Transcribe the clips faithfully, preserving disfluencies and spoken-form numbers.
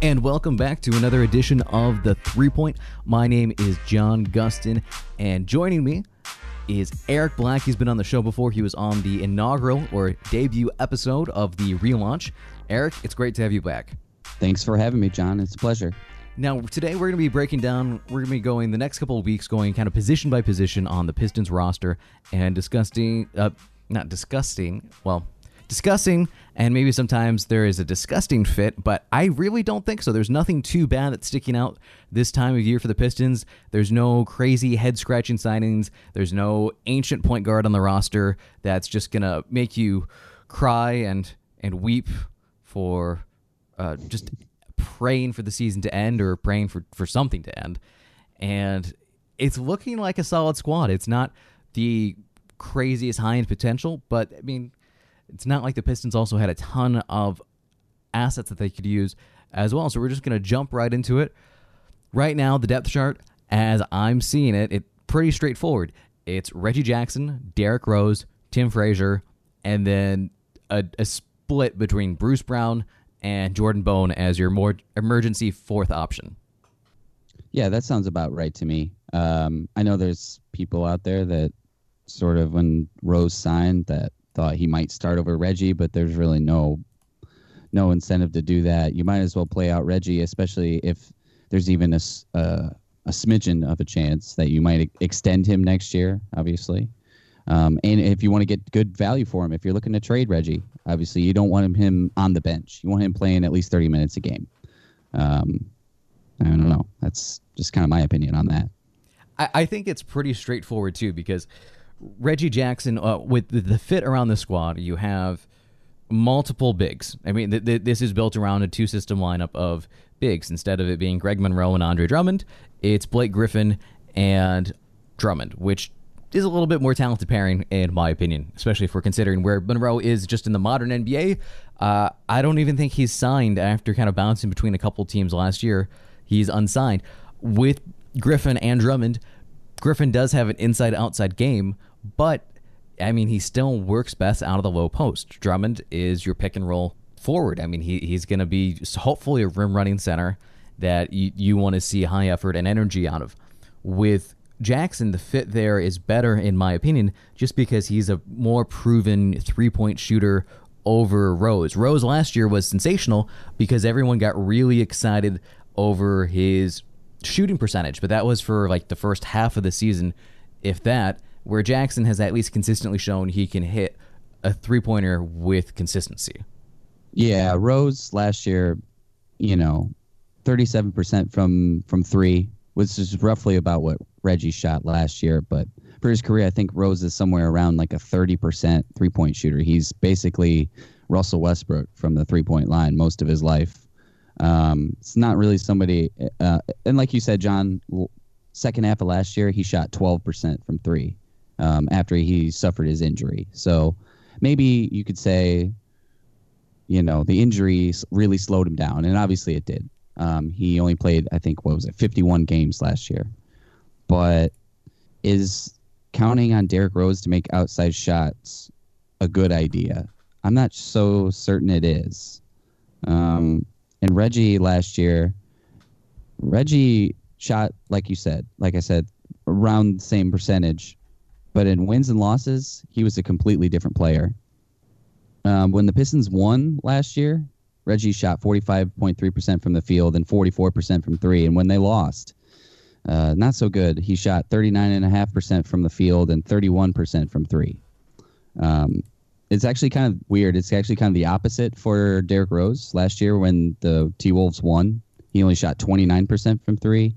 And welcome back to another edition of The Three Point. My name is John Gustin, and joining me is Eric Black. He's been on the show before. He was on the inaugural or debut episode of The Relaunch. Eric, it's great to have you back. Thanks for having me, John. It's a pleasure. Now, today we're going to be breaking down, we're going to be going the next couple of weeks, going kind of position by position on the Pistons roster and discussing, uh, not discussing, well, discussing, and maybe sometimes there is a disgusting fit, but I really don't think so. There's nothing too bad that's sticking out this time of year for the Pistons. There's no crazy head-scratching signings. There's no ancient point guard on the roster that's just going to make you cry and, and weep for uh, just... praying for the season to end or praying for, for something to end. And it's looking like a solid squad. It's not the craziest high-end potential, but, I mean, it's not like the Pistons also had a ton of assets that they could use as well. So we're just going to jump right into it. Right now, the depth chart, as I'm seeing it, it's pretty straightforward. It's Reggie Jackson, Derrick Rose, Tim Frazier, and then a, a split between Bruce Brown and Jordan Bone as your more emergency fourth option. Yeah, that sounds about right to me. Um, I know there's people out there that sort of, when Rose signed, that thought he might start over Reggie, but there's really no no incentive to do that. You might as well play out Reggie, especially if there's even a, a, a smidgen of a chance that you might extend him next year, obviously. Um, and if you want to get good value for him, if you're looking to trade Reggie, obviously you don't want him, him on the bench. You want him playing at least thirty minutes a game. Um, I don't know. That's just kind of my opinion on that. I, I think it's pretty straightforward, too, because Reggie Jackson, uh, with the, the fit around the squad, you have multiple bigs. I mean, th- th- this is built around a two-system lineup of bigs. Instead of it being Greg Monroe and Andre Drummond, it's Blake Griffin and Drummond, which is a little bit more talented pairing, in my opinion, especially if we're considering where Monroe is just in the modern N B A. Uh, I don't even think he's signed after kind of bouncing between a couple teams last year. He's unsigned. With Griffin and Drummond, Griffin does have an inside-outside game, but, I mean, he still works best out of the low post. Drummond is your pick-and-roll forward. I mean, he he's going to be hopefully a rim-running center that you, you want to see high effort and energy out of. With Jackson, the fit there is better, in my opinion, just because he's a more proven three-point shooter over Rose. Rose last year was sensational because everyone got really excited over his shooting percentage, but that was for like the first half of the season, if that, where Jackson has at least consistently shown he can hit a three-pointer with consistency. Yeah, Rose last year, you know, thirty-seven percent from, from three, which is roughly about what Reggie shot last year. But for his career, I think Rose is somewhere around like a thirty percent three-point shooter. He's basically Russell Westbrook from the three-point line most of his life. Um, it's not really somebody... Uh, and like you said, John, second half of last year, he shot twelve percent from three um, after he suffered his injury. So maybe you could say, you know, the injury really slowed him down, and obviously it did. Um, he only played, I think, what was it, fifty-one games last year. But is counting on Derrick Rose to make outside shots a good idea? I'm not so certain it is. Um, and Reggie last year, Reggie shot, like you said, like I said, around the same percentage. But in wins and losses, he was a completely different player. Um, when the Pistons won last year, Reggie shot forty-five point three percent from the field and forty-four percent from three. And when they lost, uh, not so good. He shot thirty-nine point five percent from the field and thirty-one percent from three. Um, it's actually kind of weird. It's actually kind of the opposite for Derrick Rose. Last year when the T-Wolves won, he only shot twenty-nine percent from three.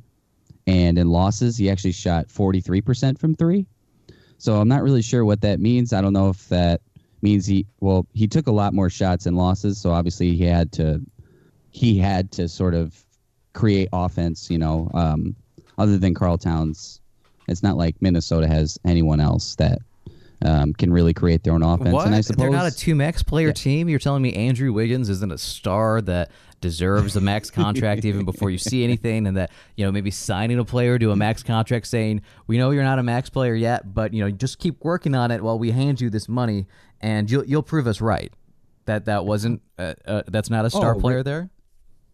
And in losses, he actually shot forty-three percent from three. So I'm not really sure what that means. I don't know if that means he well he took a lot more shots and losses, so obviously he had to he had to sort of create offense, you know. Um, other than Karl Towns, it's not like Minnesota has anyone else that um, can really create their own offense. What? And I suppose they're not a two max player yeah. team. You're telling me Andrew Wiggins isn't a star that deserves a max contract even before you see anything, and that, you know, maybe signing a player to a max contract saying, we know you're not a max player yet, but, you know, just keep working on it while we hand you this money, and you'll you'll prove us right that that wasn't uh, uh, that's not a star oh, player there.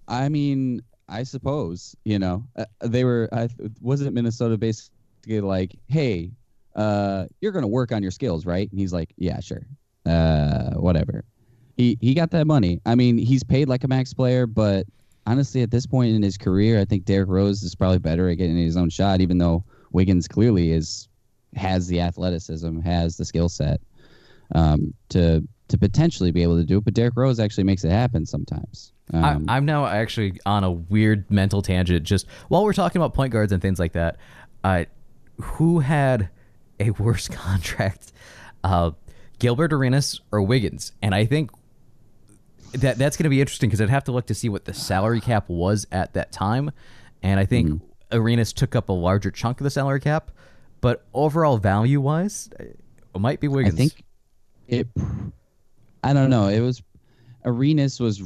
I mean, I suppose, you know, uh, they were, I wasn't Minnesota basically like, hey, uh, you're going to work on your skills, right? And he's like, yeah, sure. Uh, whatever. He, he got that money. I mean, he's paid like a max player, but honestly, at this point in his career, I think Derrick Rose is probably better at getting his own shot, even though Wiggins clearly is, has the athleticism, has the skill set, um, to, to potentially be able to do it. But Derrick Rose actually makes it happen sometimes. Um, I, I'm now actually on a weird mental tangent. Just while we're talking about point guards and things like that, uh, who had a worse contract, uh, Gilbert Arenas or Wiggins? And I think that that's going to be interesting because I'd have to look to see what the salary cap was at that time. And I think mm. Arenas took up a larger chunk of the salary cap, but overall value-wise, it might be Wiggins. I think it... I don't know. It was... Arenas was...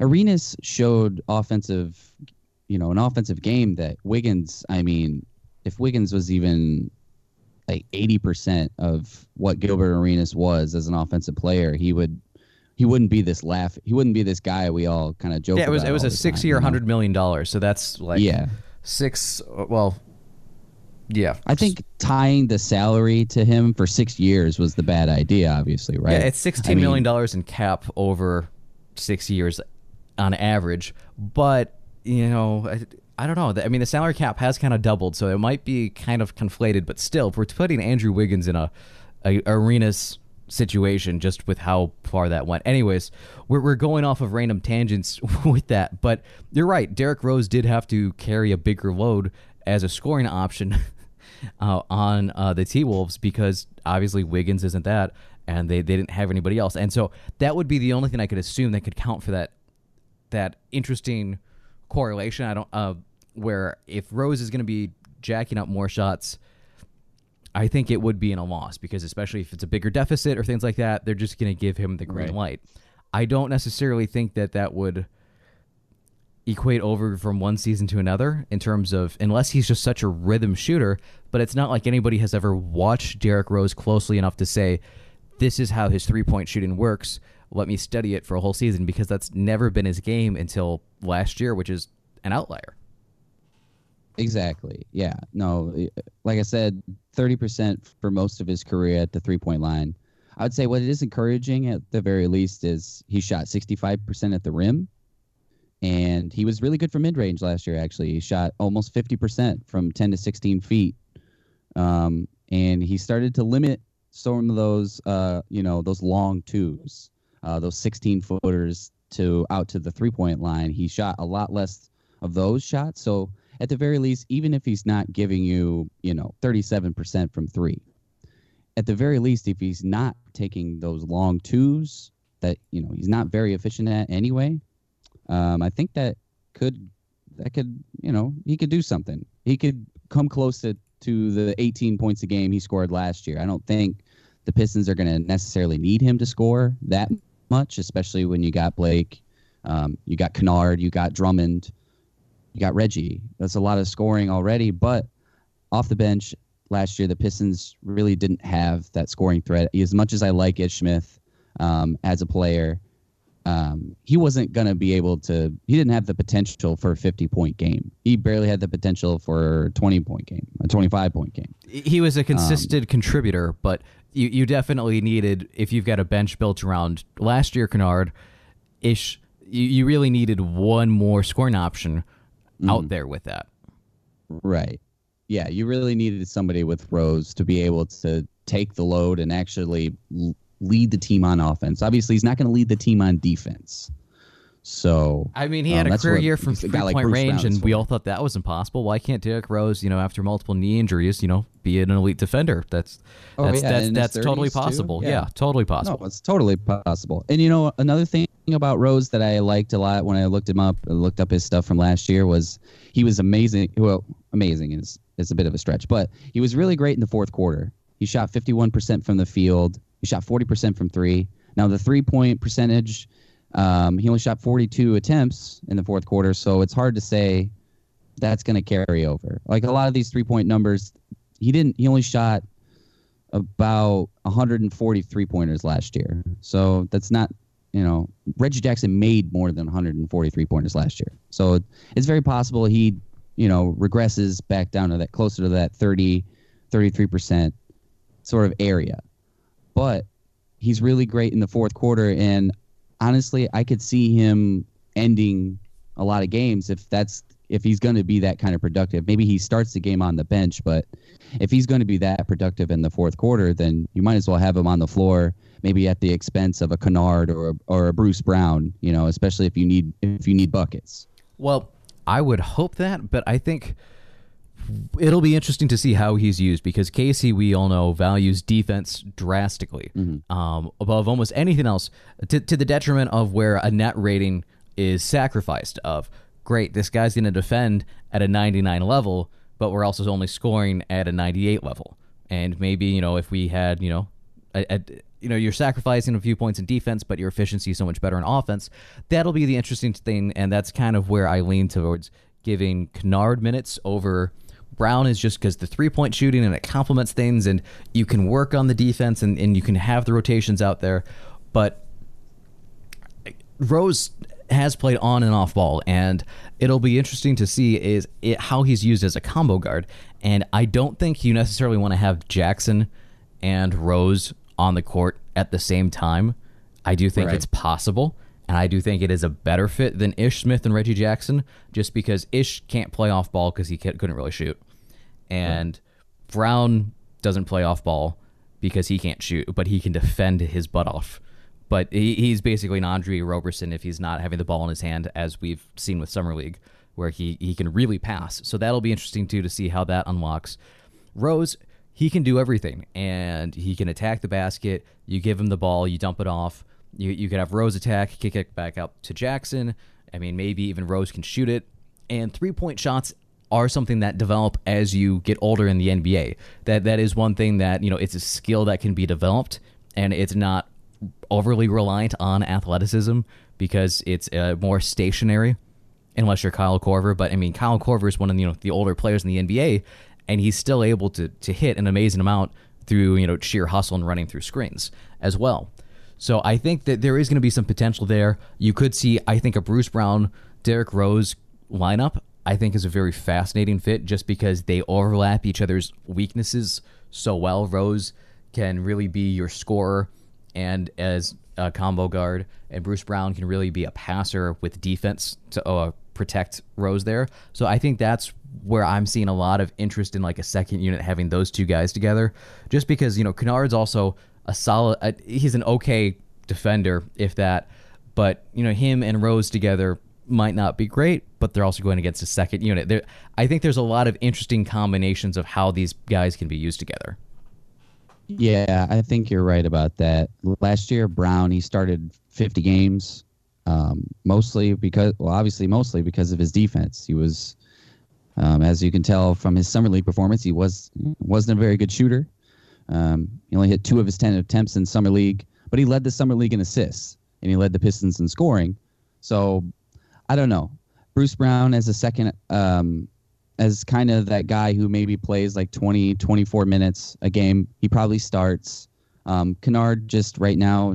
Arenas showed offensive, you know, an offensive game that Wiggins, I mean, if Wiggins was even like eighty percent of what Gilbert Arenas was as an offensive player, he would, he wouldn't be this laugh. He wouldn't be this guy we all kind of joke about. Yeah, it was, it was a six year, one hundred million dollars. So that's like yeah. six. Well, yeah. I think tying the salary to him for six years was the bad idea, obviously, right? Yeah, it's sixteen million dollars I mean, in cap over six years on average, but you know, I, I don't know. I mean, the salary cap has kind of doubled, so it might be kind of conflated. But still, if we're putting Andrew Wiggins in a, a Arenas situation, just with how far that went. Anyways, we're we're going off of random tangents with that. But you're right. Derrick Rose did have to carry a bigger load as a scoring option uh, on uh, the T-Wolves because obviously Wiggins isn't that, and they, they didn't have anybody else. And so that would be the only thing I could assume that could count for that. That interesting correlation, I don't, uh, where if Rose is going to be jacking up more shots, I think it would be in a loss because especially if it's a bigger deficit or things like that, they're just going to give him the green right. light. I don't necessarily think that that would equate over from one season to another in terms of unless he's just such a rhythm shooter. But it's not like anybody has ever watched Derrick Rose closely enough to say this is how his three-point shooting works. Let me study it for a whole season because that's never been his game until last year, which is an outlier. Exactly. Yeah. No, like I said, thirty percent for most of his career at the three-point line. I would say what it is encouraging at the very least is he shot sixty-five percent at the rim, and he was really good from mid-range last year, actually. He shot almost fifty percent from ten to sixteen feet, um, and he started to limit some of those, uh, you know, those long twos. Uh, those sixteen footers to out to the three-point line, he shot a lot less of those shots. So at the very least, even if he's not giving you, you know, thirty-seven percent from three, at the very least, if he's not taking those long twos that, you know, he's not very efficient at anyway, um, I think that could, that could, you know, he could do something. He could come close to, to the eighteen points a game he scored last year. I don't think the Pistons are going to necessarily need him to score that much, especially when you got Blake, um, you got Kennard, you got Drummond, you got Reggie. That's a lot of scoring already, but off the bench last year, the Pistons really didn't have that scoring threat. As much as I like Ish Smith um, as a player, um, he wasn't going to be able to, he didn't have the potential for a fifty-point game. He barely had the potential for a twenty-point game, a twenty-five-point game. He was a consistent um, contributor, but You you definitely needed, if you've got a bench built around last year, Kennard-ish, you, you really needed one more scoring option mm. out there with that. Right. Yeah, you really needed somebody with Rose to be able to take the load and actually l- lead the team on offense. Obviously, he's not going to lead the team on defense. So I mean, he um, had a career year from three-point like range, and we all thought that was impossible. Why can't Derrick Rose, you know, after multiple knee injuries, you know, be an elite defender? That's oh, that's yeah. that's, that's totally possible. Yeah. yeah, totally possible. No, it's totally possible. And you know, another thing about Rose that I liked a lot when I looked him up, I looked up his stuff from last year, was he was amazing. Well, amazing is is a bit of a stretch, but he was really great in the fourth quarter. He shot fifty-one percent from the field. He shot forty percent from three. Now the three-point percentage. Um, he only shot forty-two attempts in the fourth quarter, so it's hard to say that's going to carry over. Like a lot of these three-point numbers, he didn't. He only shot about one hundred forty three-pointers last year, so that's not you know, Reggie Jackson made more than one hundred forty three-pointers last year. So it's very possible he, you know, regresses back down to that, closer to that thirty, thirty-three percent sort of area. But he's really great in the fourth quarter, and honestly, I could see him ending a lot of games if that's if he's going to be that kind of productive. Maybe he starts the game on the bench, but if he's going to be that productive in the fourth quarter, then you might as well have him on the floor, maybe at the expense of a Kennard or a, or a Bruce Brown, you know, especially if you need if you need buckets. Well, I would hope that, but I think it'll be interesting to see how he's used, because K C, we all know, values defense drastically, mm-hmm. um, above almost anything else, to, to the detriment of where a net rating is sacrificed of, great, this guy's going to defend at a ninety-nine level, but we're also only scoring at a ninety-eight level. And maybe, you know, if we had, you know, a, a, you know, you're sacrificing a few points in defense, but your efficiency is so much better in offense. That'll be the interesting thing, and that's kind of where I lean towards giving Kennard minutes over Brown, is just because the three-point shooting and it complements things, and you can work on the defense, and, and you can have the rotations out there. But Rose has played on and off ball, and it'll be interesting to see is it, how he's used as a combo guard. And I don't think you necessarily want to have Jackson and Rose on the court at the same time. I do think right. it's possible, and I do think it is a better fit than Ish Smith and Reggie Jackson, just because Ish can't play off ball because he couldn't really shoot, and right. Brown doesn't play off ball because he can't shoot, but he can defend his butt off. But he, he's basically an Andre Roberson if he's not having the ball in his hand, as we've seen with Summer League, where he, he can really pass. So that'll be interesting, too, to see how that unlocks. Rose, he can do everything, and he can attack the basket. You give him the ball, you dump it off. You you could have Rose attack, kick it back out to Jackson. I mean, maybe even Rose can shoot it. And three-point shots are something that develop as you get older in the N B A. That that is one thing that, you know, it's a skill that can be developed, and it's not overly reliant on athleticism because it's uh, more stationary, unless you're Kyle Korver. But I mean, Kyle Korver is one of the, you know, the older players in the N B A, and he's still able to to hit an amazing amount through, you know, sheer hustle and running through screens as well. So I think that there is going to be some potential there. You could see, I think, a Bruce Brown, Derrick Rose lineup, I think, is a very fascinating fit just because they overlap each other's weaknesses so well. Rose can really be your scorer and as a combo guard, and Bruce Brown can really be a passer with defense to uh, protect Rose there. So I think that's where I'm seeing a lot of interest in, like, a second unit having those two guys together, just because, you know, Kennard's also a solid, uh, he's an okay defender, if that, but, you know, him and Rose together might not be great, but they're also going against a second unit. There, I think there's a lot of interesting combinations of how these guys can be used together. Yeah, I think you're right about that. Last year, Brown, he started fifty games, um, mostly because, well, obviously mostly because of his defense. He was, um, as you can tell from his summer league performance, he was, wasn't a very good shooter. Um, he only hit two of his ten attempts in summer league, but he led the summer league in assists, and he led the Pistons in scoring. So, I don't know. Bruce Brown as a second, um, as kind of that guy who maybe plays like twenty, twenty-four minutes a game. He probably starts. Um, Kennard just right now,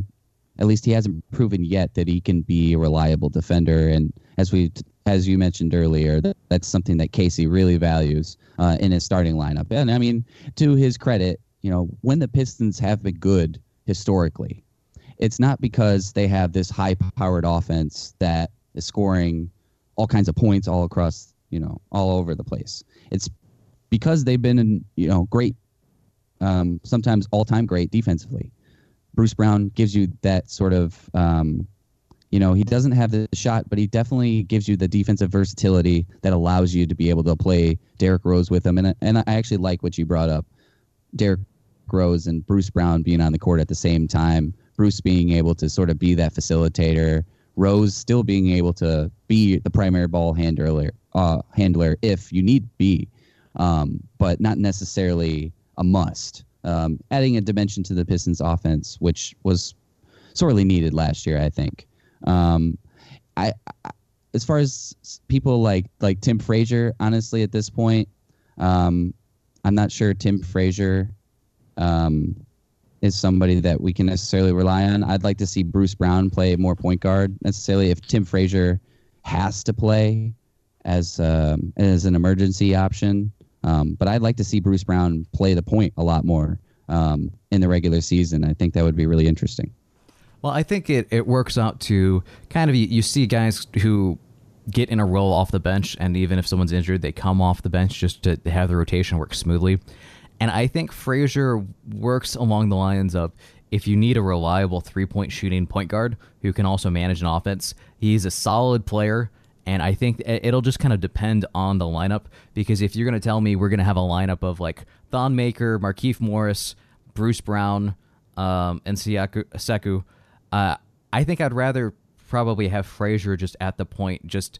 at least he hasn't proven yet that he can be a reliable defender. And as we, as you mentioned earlier, that, that's something that Casey really values uh, in his starting lineup. And I mean, to his credit, you know, when the Pistons have been good historically, it's not because they have this high-powered offense that is scoring all kinds of points all across, you know, all over the place. It's because they've been, you know, great, um, sometimes all-time great defensively. Bruce Brown gives you that sort of, um, you know, he doesn't have the shot, but he definitely gives you the defensive versatility that allows you to be able to play Derrick Rose with him. And, and I actually like what you brought up. Derrick Rose and Bruce Brown being on the court at the same time, Bruce being able to sort of be that facilitator, Rose still being able to be the primary ball handler, uh, handler if you need be, um, but not necessarily a must. Um, adding a dimension to the Pistons' offense, which was sorely needed last year, I think. Um, I, I as far as people like like Tim Frazier, honestly, at this point, um, I'm not sure Tim Frazier um, is somebody that we can necessarily rely on. I'd like to see Bruce Brown play more point guard necessarily if Tim Frazier has to play as um, as an emergency option. Um, but I'd like to see Bruce Brown play the point a lot more um, in the regular season. I think that would be really interesting. Well, I think it, it works out to kind of you, you see guys who get in a role off the bench, and even if someone's injured, they come off the bench just to have the rotation work smoothly. And I think Frazier works along the lines of, if you need a reliable three-point shooting point guard who can also manage an offense, he's a solid player. And I think it'll just kind of depend on the lineup, because if you're going to tell me we're going to have a lineup of like Thon Maker, Markieff Morris, Bruce Brown, um, and Siaku, Sekou, uh, I think I'd rather probably have Frazier just at the point, just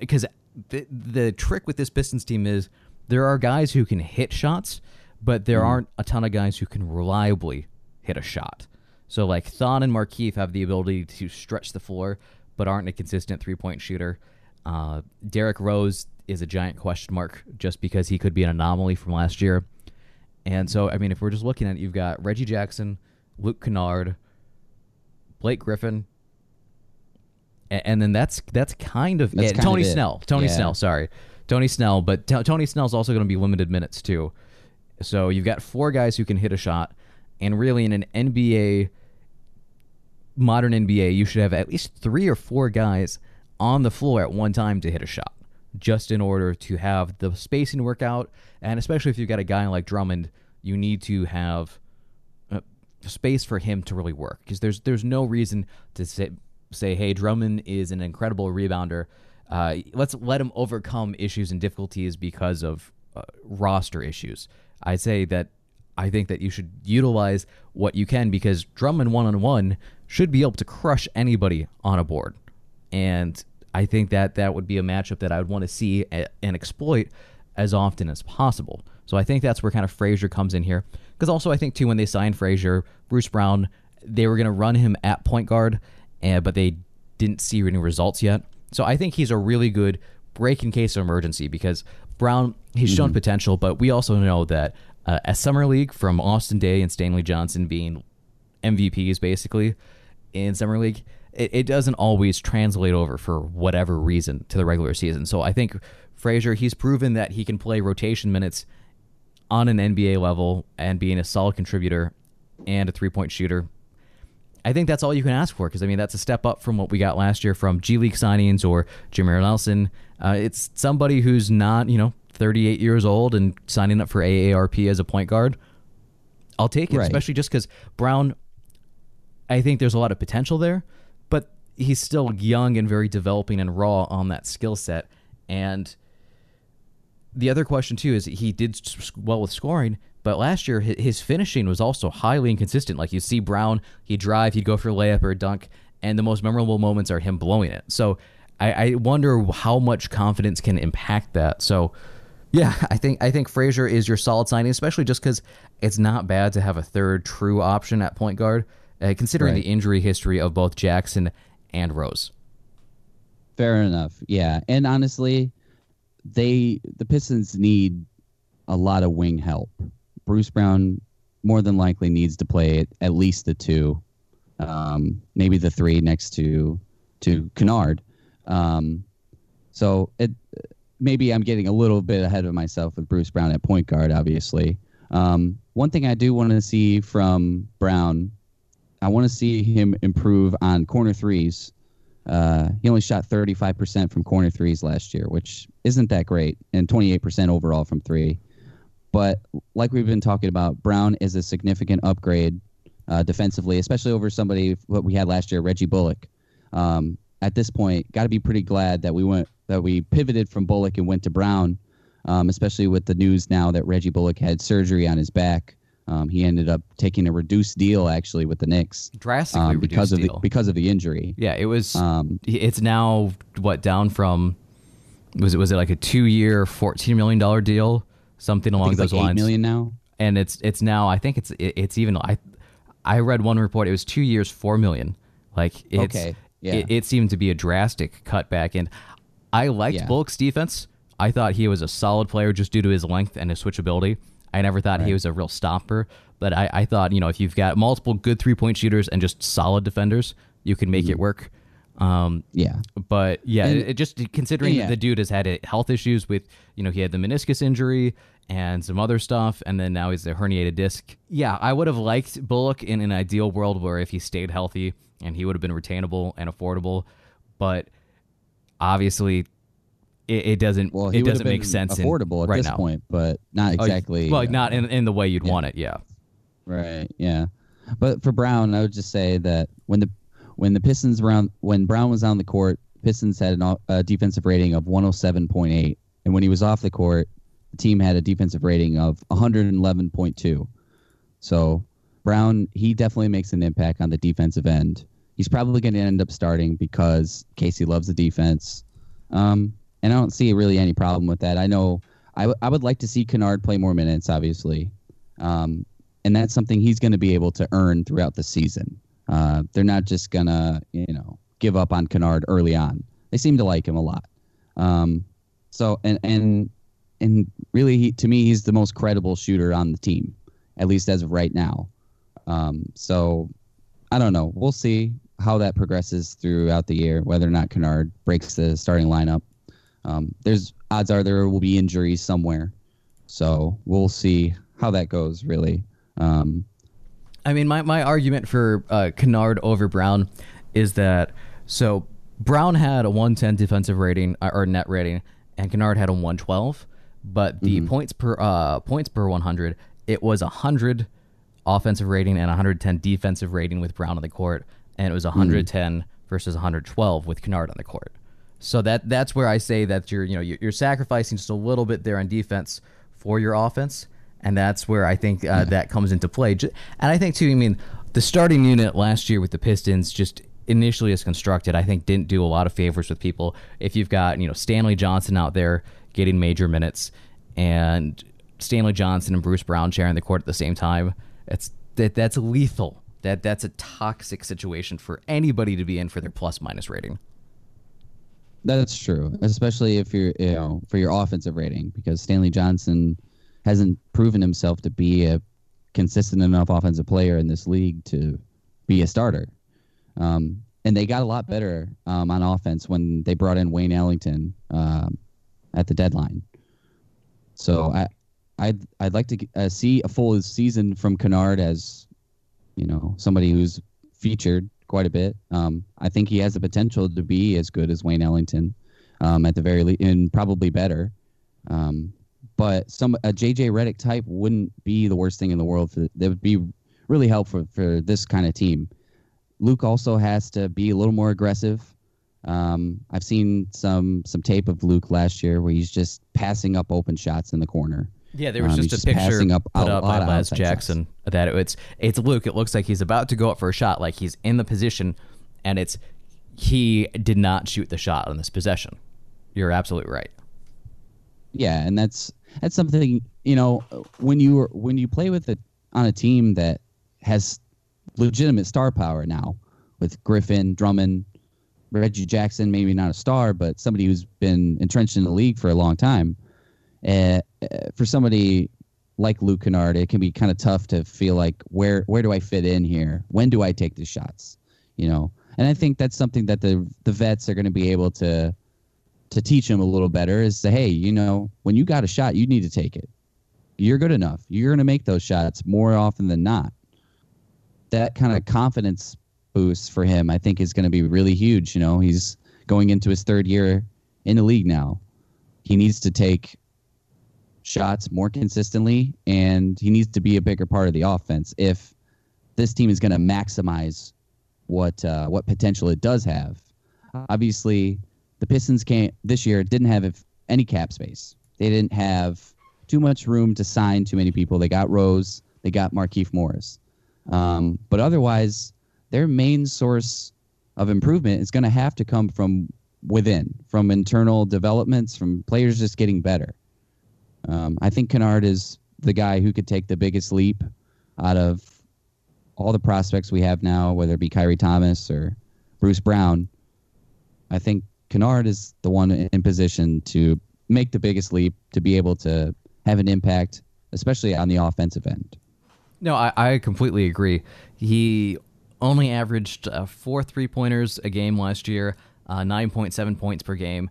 because the, the trick with this Pistons team is there are guys who can hit shots, but there mm-hmm. aren't a ton of guys who can reliably hit a shot. So like Thon and Markieff have the ability to stretch the floor, but aren't a consistent three-point shooter. Uh, Derrick Rose is a giant question mark just because he could be an anomaly from last year. And so, I mean, if we're just looking at it, you've got Reggie Jackson, Luke Kennard, Blake Griffin, and, and then that's that's kind of that's it. Kind Tony of it. Snell. Tony yeah. Snell, sorry. Tony Snell, but t- Tony Snell's also going to be limited minutes too. So you've got four guys who can hit a shot, and really in an N B A, modern N B A, you should have at least three or four guys on the floor at one time to hit a shot, just in order to have the spacing work out. And especially if you've got a guy like Drummond, you need to have uh, space for him to really work, because there's there's no reason to say, say hey, Drummond is an incredible rebounder. Uh, let's let him overcome issues and difficulties because of uh, roster issues. I say that I think that you should utilize what you can, because Drummond one-on-one should be able to crush anybody on a board. And I think that that would be a matchup that I would want to see and exploit as often as possible. So I think that's where kind of Frazier comes in here. Because also I think, too, when they signed Frazier, Bruce Brown, they were going to run him at point guard, and, but they didn't see any results yet. So I think he's a really good break in case of emergency, because Brown, he's mm-hmm. shown potential, but we also know that uh, at Summer League, from Austin Day and Stanley Johnson being M V Ps basically in Summer League, it doesn't always translate over for whatever reason to the regular season. So I think Frazier, he's proven that he can play rotation minutes on an N B A level and being a solid contributor and a three-point shooter. I think that's all you can ask for, because, I mean, that's a step up from what we got last year from G League signings or Jameer Nelson. Uh, it's somebody who's not, you know, thirty-eight years old and signing up for A A R P as a point guard. I'll take it, right. Especially just because Brown, I think there's a lot of potential there. He's still young and very developing and raw on that skill set. And the other question, too, is he did well with scoring, but last year his finishing was also highly inconsistent. Like, you see Brown, he'd drive, he'd go for a layup or a dunk, and the most memorable moments are him blowing it. So I, I wonder how much confidence can impact that. So, yeah, I think I think Frazier is your solid signing, especially just because it's not bad to have a third true option at point guard, uh, considering right. the injury history of both Jackson and Rose. Fair enough. Yeah. And honestly, they the Pistons need a lot of wing help. Bruce Brown more than likely needs to play at, at least the two, um, maybe the three next to to Kennard. Um, so it maybe I'm getting a little bit ahead of myself with Bruce Brown at point guard, obviously. Um, one thing I do want to see from Brown, I want to see him improve on corner threes. Uh, he only shot thirty-five percent from corner threes last year, which isn't that great, and twenty-eight percent overall from three. But like we've been talking about, Brown is a significant upgrade uh, defensively, especially over somebody what we had last year, Reggie Bullock. Um, at this point, got to be pretty glad that we went that we pivoted from Bullock and went to Brown, um, especially with the news now that Reggie Bullock had surgery on his back. Um, he ended up taking a reduced deal, actually, with the Knicks, drastically um, because reduced of the, deal. because of the injury. Yeah, it was. Um, it's now what down from was it was it like a two year, fourteen million dollar deal, something along I think it's those like lines. eight million now, and it's it's now. I think it's it, it's even. I I read one report. It was two years, four million. Like it's, okay, yeah. it, it seemed to be a drastic cutback, and I liked yeah. Bullock's defense. I thought he was a solid player just due to his length and his switchability. I never thought right. he was a real stopper, but I, I thought, you know, if you've got multiple good three-point shooters and just solid defenders, you can make mm-hmm. it work. Um, yeah. But, yeah, and, it, just considering yeah. that the dude has had health issues with, you know, he had the meniscus injury and some other stuff, and then now he's a herniated disc. Yeah, I would have liked Bullock in an ideal world where if he stayed healthy and he would have been retainable and affordable, but obviously it, it doesn't well, it doesn't make sense affordable in, at right this now. point, but not exactly. Oh, well, uh, not in, in the way you'd yeah. want it, yeah. Right, yeah. But for Brown, I would just say that when the when the Pistons were on, when Brown was on the court, Pistons had an, a defensive rating of one oh seven point eight, and when he was off the court, the team had a defensive rating of one eleven point two. So Brown, he definitely makes an impact on the defensive end. He's probably going to end up starting because Casey loves the defense. Um, and I don't see really any problem with that. I know I, w- I would like to see Kennard play more minutes, obviously. Um, and that's something he's going to be able to earn throughout the season. Uh, they're not just going to, you know, give up on Kennard early on. They seem to like him a lot. Um, so, and, and, and really, he, to me, he's the most credible shooter on the team, at least as of right now. Um, so I don't know. We'll see how that progresses throughout the year, whether or not Kennard breaks the starting lineup. Um, there's odds are there will be injuries somewhere. So we'll see how that goes, really. Um, I mean, my, my argument for uh, Kennard over Brown is that, so Brown had a one ten defensive rating or net rating, and Kennard had a one twelve, but the mm-hmm. points per uh, points per one hundred, it was one hundred offensive rating and one hundred ten defensive rating with Brown on the court, and it was one hundred ten mm-hmm. versus one hundred twelve with Kennard on the court. So that that's where I say that you're you know you're sacrificing just a little bit there on defense for your offense, and that's where I think uh, yeah. that comes into play. And I think too, I mean, the starting unit last year with the Pistons just initially as constructed, I think didn't do a lot of favors with people. If you've got, you know, Stanley Johnson out there getting major minutes, and Stanley Johnson and Bruce Brown sharing the court at the same time, that's that that's lethal. That that's a toxic situation for anybody to be in for their plus minus rating. That's true, especially if you're you know for your offensive rating, because Stanley Johnson hasn't proven himself to be a consistent enough offensive player in this league to be a starter. Um, and they got a lot better um, on offense when they brought in Wayne Ellington um, at the deadline. So I. I'd I'd like to uh, see a full season from Kennard as, you know, somebody who's featured quite a bit. Um, I think he has the potential to be as good as Wayne Ellington, um, at the very least, and probably better. Um, but some a J J Redick type wouldn't be the worst thing in the world. For, that would be really helpful for this kind of team. Luke also has to be a little more aggressive. Um, I've seen some some tape of Luke last year where he's just passing up open shots in the corner. Yeah, there was um, just a just picture up put up by Les Jackson shots. that it, it's it's Luke. It looks like he's about to go up for a shot, like he's in the position, and it's he did not shoot the shot on this possession. You're absolutely right. Yeah, and that's that's something, you know, when you when you play with a on a team that has legitimate star power now with Griffin, Drummond, Reggie Jackson, maybe not a star, but somebody who's been entrenched in the league for a long time. Uh, for somebody like Luke Kennard, it can be kind of tough to feel like, where where do I fit in here? When do I take the shots? You know, and I think that's something that the the vets are going to be able to to teach him a little better. Is to, hey, you know, when you got a shot, you need to take it. You're good enough. You're going to make those shots more often than not. That kind of confidence boost for him, I think, is going to be really huge. You know, he's going into his third year in the league now. He needs to take shots more consistently, and he needs to be a bigger part of the offense if this team is going to maximize what uh, what potential it does have. Obviously, the Pistons can't this year didn't have any cap space. They didn't have too much room to sign too many people. They got Rose, they got Markieff Morris, um, but otherwise, their main source of improvement is going to have to come from within, from internal developments, from players just getting better. Um, I think Kennard is the guy who could take the biggest leap out of all the prospects we have now, whether it be Kyrie Thomas or Bruce Brown. I think Kennard is the one in position to make the biggest leap, to be able to have an impact especially on the offensive end. No, I, I completely agree. He only averaged uh, four three-pointers a game last year, uh, nine point seven points per game.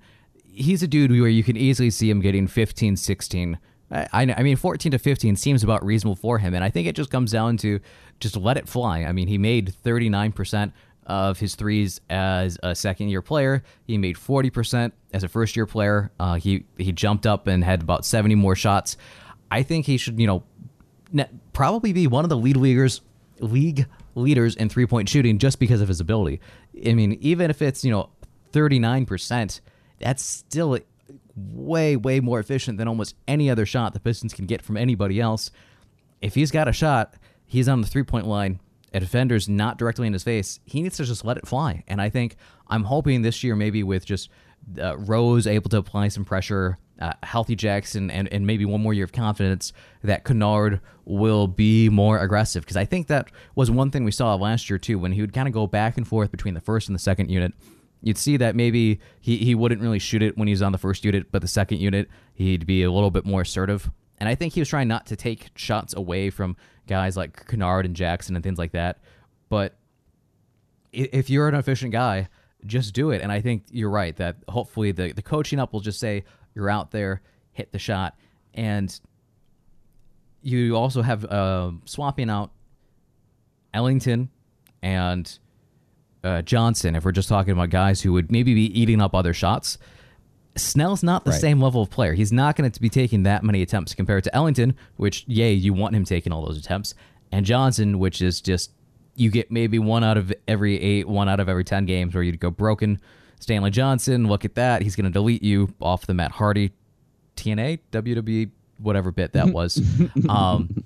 He's a dude where you can easily see him getting fifteen, sixteen. I, I mean, fourteen to fifteen seems about reasonable for him, and I think it just comes down to just let it fly. I mean, he made thirty-nine percent of his threes as a second-year player. He made forty percent as a first-year player. Uh, he he jumped up and had about seventy more shots. I think he should, you know, ne- probably be one of the lead leaguers, league leaders in three-point shooting just because of his ability. I mean, even if it's, you know, thirty-nine percent, that's still way, way more efficient than almost any other shot the Pistons can get from anybody else. If he's got a shot, he's on the three-point line, a defender's not directly in his face, he needs to just let it fly. And I think I'm hoping this year maybe with just uh, Rose able to apply some pressure, uh, healthy Jackson, and, and maybe one more year of confidence, that Kennard will be more aggressive. Because I think that was one thing we saw last year too, when he would kind of go back and forth between the first and the second unit. You'd see that maybe he, he wouldn't really shoot it when he's on the first unit, but the second unit, he'd be a little bit more assertive. And I think he was trying not to take shots away from guys like Kennard and Jackson and things like that. But if you're an efficient guy, just do it. And I think you're right that hopefully the, the coaching up will just say, you're out there, hit the shot. And you also have uh, swapping out Ellington and uh, Johnson, if we're just talking about guys who would maybe be eating up other shots. Snell's not the right. same level of player. He's not going to be taking that many attempts compared to Ellington, which, yay, you want him taking all those attempts, and Johnson, which is just, you get maybe one out of every eight, one out of every ten games where you'd go broken. Stanley Johnson, look at that. He's going to delete you off the Matt Hardy T N A, W W E, whatever bit that was. um,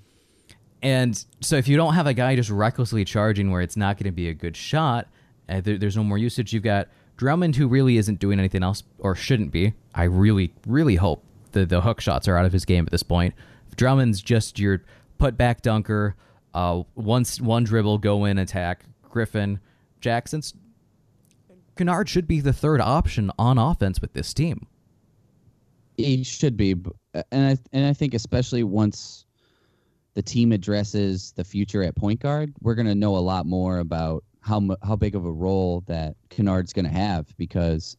and so if you don't have a guy just recklessly charging where it's not going to be a good shot, uh, there, there's no more usage. You've got Drummond, who really isn't doing anything else, or shouldn't be. I really, really hope the, the hook shots are out of his game at this point. Drummond's just your put-back dunker, uh, one, one dribble, go in, attack. Griffin, Jackson's... Kennard should be the third option on offense with this team. He should be. And I, and I think especially once the team addresses the future at point guard, we're going to know a lot more about how how big of a role that Kennard's going to have, because,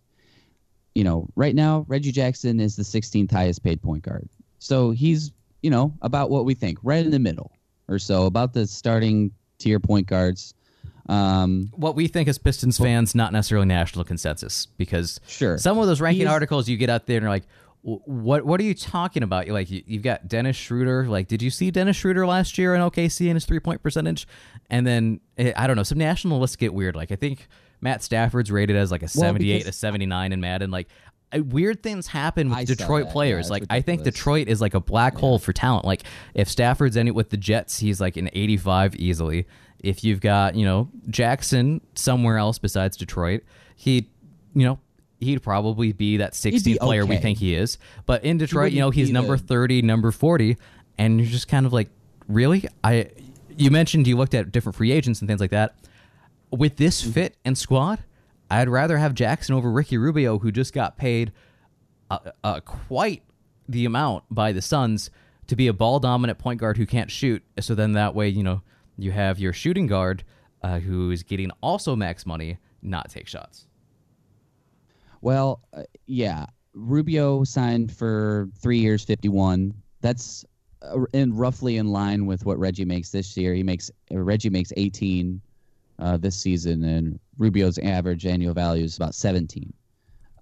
you know, right now, Reggie Jackson is the sixteenth highest paid point guard. So he's, you know, about what we think, right in the middle or so, about the starting tier point guards. Um, what we think as Pistons but, fans, not necessarily national consensus, because sure. some of those ranking he's, articles you get out there and are like, what what are you talking about? You're like, you, you've got Dennis Schroeder. Like, did you see Dennis Schroeder last year in O K C and his three-point percentage? And then, I don't know, some national lists get weird. Like, I think Matt Stafford's rated as like a seventy-eight, well, because, a seventy-nine in Madden. Like, weird things happen with I Detroit players. Yeah, like, ridiculous. I think Detroit is like a black yeah. hole for talent. Like, if Stafford's in it with the Jets, he's like an eighty-five easily. If you've got, you know, Jackson somewhere else besides Detroit, he, you know, he'd probably be that sixteenth player okay. we think he is. But in Detroit, you know, he's number the... thirty, number forty, and you're just kind of like, really? I, you mentioned you looked at different free agents and things like that. With this fit and squad, I'd rather have Jackson over Ricky Rubio, who just got paid uh, uh, quite the amount by the Suns to be a ball-dominant point guard who can't shoot. So then that way, you know, you have your shooting guard uh, who is getting also max money, not take shots. Well, uh, yeah, Rubio signed for three years, fifty-one. That's uh, in roughly in line with what Reggie makes this year. He makes uh, Reggie makes eighteen uh, this season, and Rubio's average annual value is about seventeen.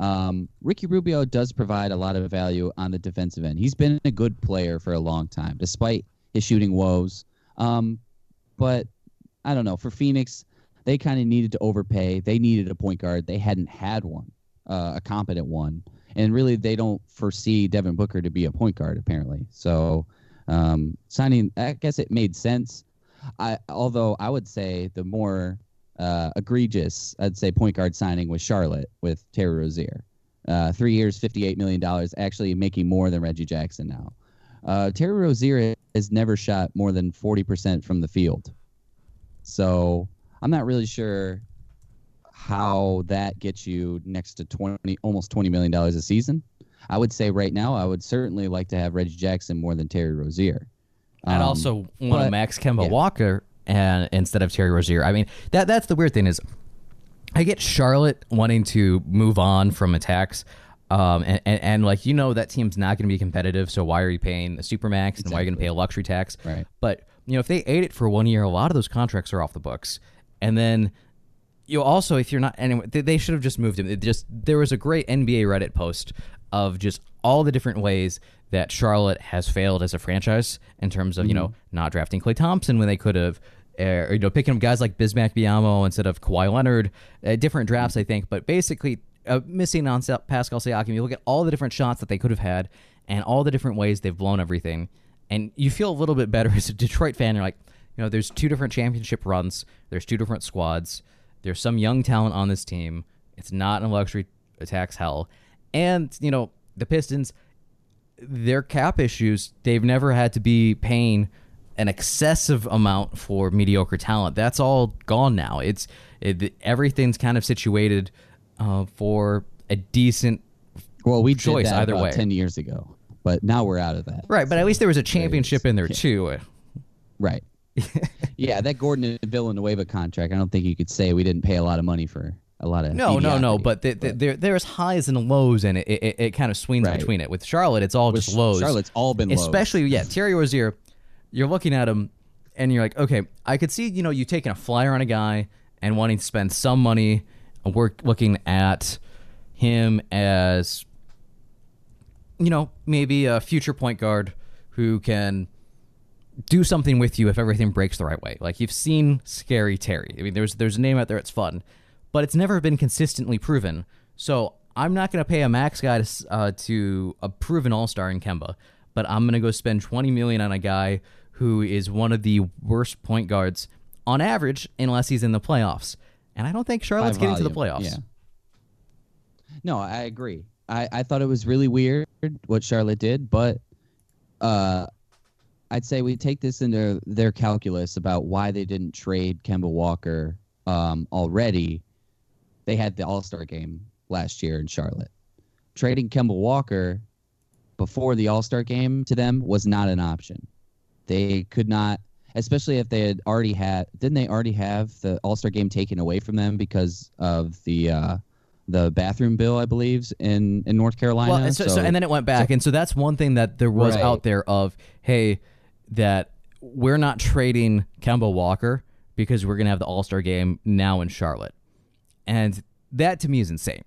Um, Ricky Rubio does provide a lot of value on the defensive end. He's been a good player for a long time, despite his shooting woes. Um, but I don't know. For Phoenix, they kind of needed to overpay. They needed a point guard. They hadn't had one. Uh, a competent one, and really they don't foresee Devin Booker to be a point guard apparently. So um, signing, I guess it made sense. I, although I would say the more uh, egregious, I'd say point guard signing was Charlotte with Terry Rozier, uh, three years, fifty-eight million dollars, actually making more than Reggie Jackson now. Uh, Terry Rozier has never shot more than forty percent from the field, so I'm not really sure how that gets you next to twenty, almost twenty million dollars a season. I would say right now I would certainly like to have Reggie Jackson more than Terry Rozier. Um, I'd also want but, to max Kemba yeah. Walker and, instead of Terry Rozier. I mean, that that's the weird thing is I get Charlotte wanting to move on from attacks. Um, and, and, and like, you know, that team's not going to be competitive. So why are you paying a supermax exactly. and why are you going to pay a luxury tax? Right. But, you know, if they ate it for one year, a lot of those contracts are off the books. And then you also, if you're not, anyway, they, they should have just moved him. It just, there was a great N B A Reddit post of just all the different ways that Charlotte has failed as a franchise in terms of, mm-hmm. you know, not drafting Klay Thompson when they could have. Or, you know, picking up guys like Bismack Biyombo instead of Kawhi Leonard, uh, different drafts, I think. But basically, uh, missing on Pascal Siakam, you look at all the different shots that they could have had and all the different ways they've blown everything. And you feel a little bit better as a Detroit fan. You're like, you know, there's two different championship runs. There's two different squads. There's some young talent on this team. It's not a luxury tax hell. And, you know, the Pistons, their cap issues, they've never had to be paying an excessive amount for mediocre talent. That's all gone now. It's it, everything's kind of situated uh, for a decent well, we choice did that either about way. Ten years ago, but now we're out of that. Right, but so at least there was a championship in there yeah. too. Right. yeah, that Gordon and Villanueva contract. I don't think you could say we didn't pay a lot of money for a lot of. No, no, no. But, the, the, but there, there's highs and lows, and it it, it kind of swings right. between it. With Charlotte, it's all With just lows. Charlotte's all been lows. Especially yeah, Terry Rozier. You're looking at him, and you're like, okay, I could see, you know, you taking a flyer on a guy and wanting to spend some money. We're looking at him as, you know, maybe a future point guard who can do something with you if everything breaks the right way. Like, you've seen Scary Terry. I mean, there's there's a name out there. It's fun. But it's never been consistently proven. So I'm not going to pay a max guy to, uh, to a proven all-star in Kemba. But I'm going to go spend twenty million dollars on a guy who is one of the worst point guards on average unless he's in the playoffs. And I don't think Charlotte's getting to the playoffs. Yeah. No, I agree. I, I thought it was really weird what Charlotte did, but uh, I'd say we take this into their calculus about why they didn't trade Kemba Walker um, already. They had the All-Star game last year in Charlotte. Trading Kemba Walker before the All-Star game to them was not an option. They could not, especially if they had already had, didn't they already have the All-Star game taken away from them because of the uh, the bathroom bill, I believe, in, in North Carolina? Well, and, so, so, so, and then it went back. So, and so that's one thing that there was right. out there of, hey, that we're not trading Kemba Walker because we're going to have the All-Star game now in Charlotte. And that to me is insane.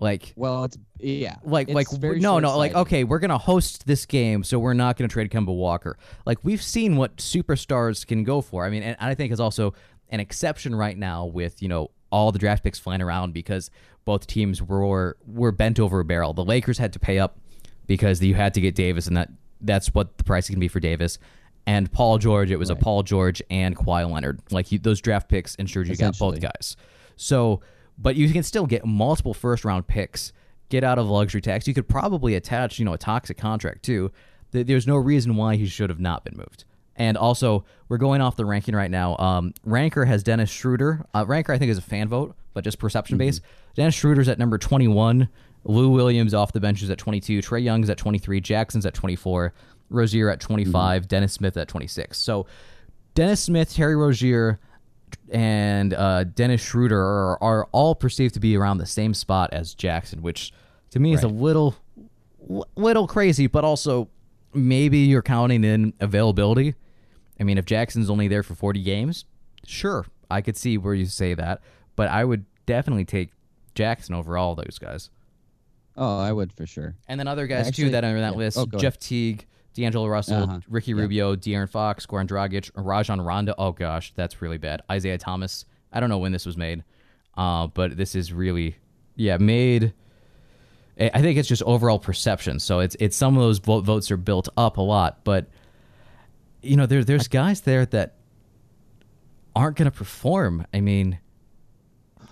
Like, well, it's yeah, like, it's like, no, no, like, okay, we're going to host this game, so we're not going to trade Kemba Walker. Like, we've seen what superstars can go for. I mean, and I think is also an exception right now with, you know, all the draft picks flying around because both teams were were bent over a barrel. The Lakers had to pay up because you had to get Davis, and that that's what the price can be for Davis. And Paul George, it was right. a Paul George and Kawhi Leonard. Like, you, those draft picks ensured you got both guys. So. But you can still get multiple first-round picks, get out of luxury tax. You could probably attach, you know, a toxic contract, too. There's no reason why he should have not been moved. And also, we're going off the ranking right now. Um, Ranker has Dennis Schroeder. Uh, Ranker, I think, is a fan vote, but just perception-based. Mm-hmm. Dennis Schroeder's at number twenty-one. Lou Williams off the bench is at twenty-two. Trae Young's at twenty-three. Jackson's at twenty-four. Rozier at twenty-five. Mm-hmm. Dennis Smith at twenty-six. So, Dennis Smith, Terry Rozier, and uh, Dennis Schroeder are, are all perceived to be around the same spot as Jackson, which to me is right. a little little crazy, but also maybe you're counting in availability. I mean, if Jackson's only there for forty games, sure, I could see where you say that, but I would definitely take Jackson over all those guys. Oh, I would for sure. And then other guys, Actually, too, that are on that yeah. list, oh, Jeff ahead. Teague, D'Angelo Russell, uh-huh. Ricky Rubio, yeah. De'Aaron Fox, Goran Dragic, Rajon Rondo. Oh, gosh, that's really bad. Isaiah Thomas. I don't know when this was made, uh, but this is really, yeah, made. I think it's just overall perception. So it's it's some of those vote, votes are built up a lot. But, you know, there, there's guys there that aren't going to perform. I mean,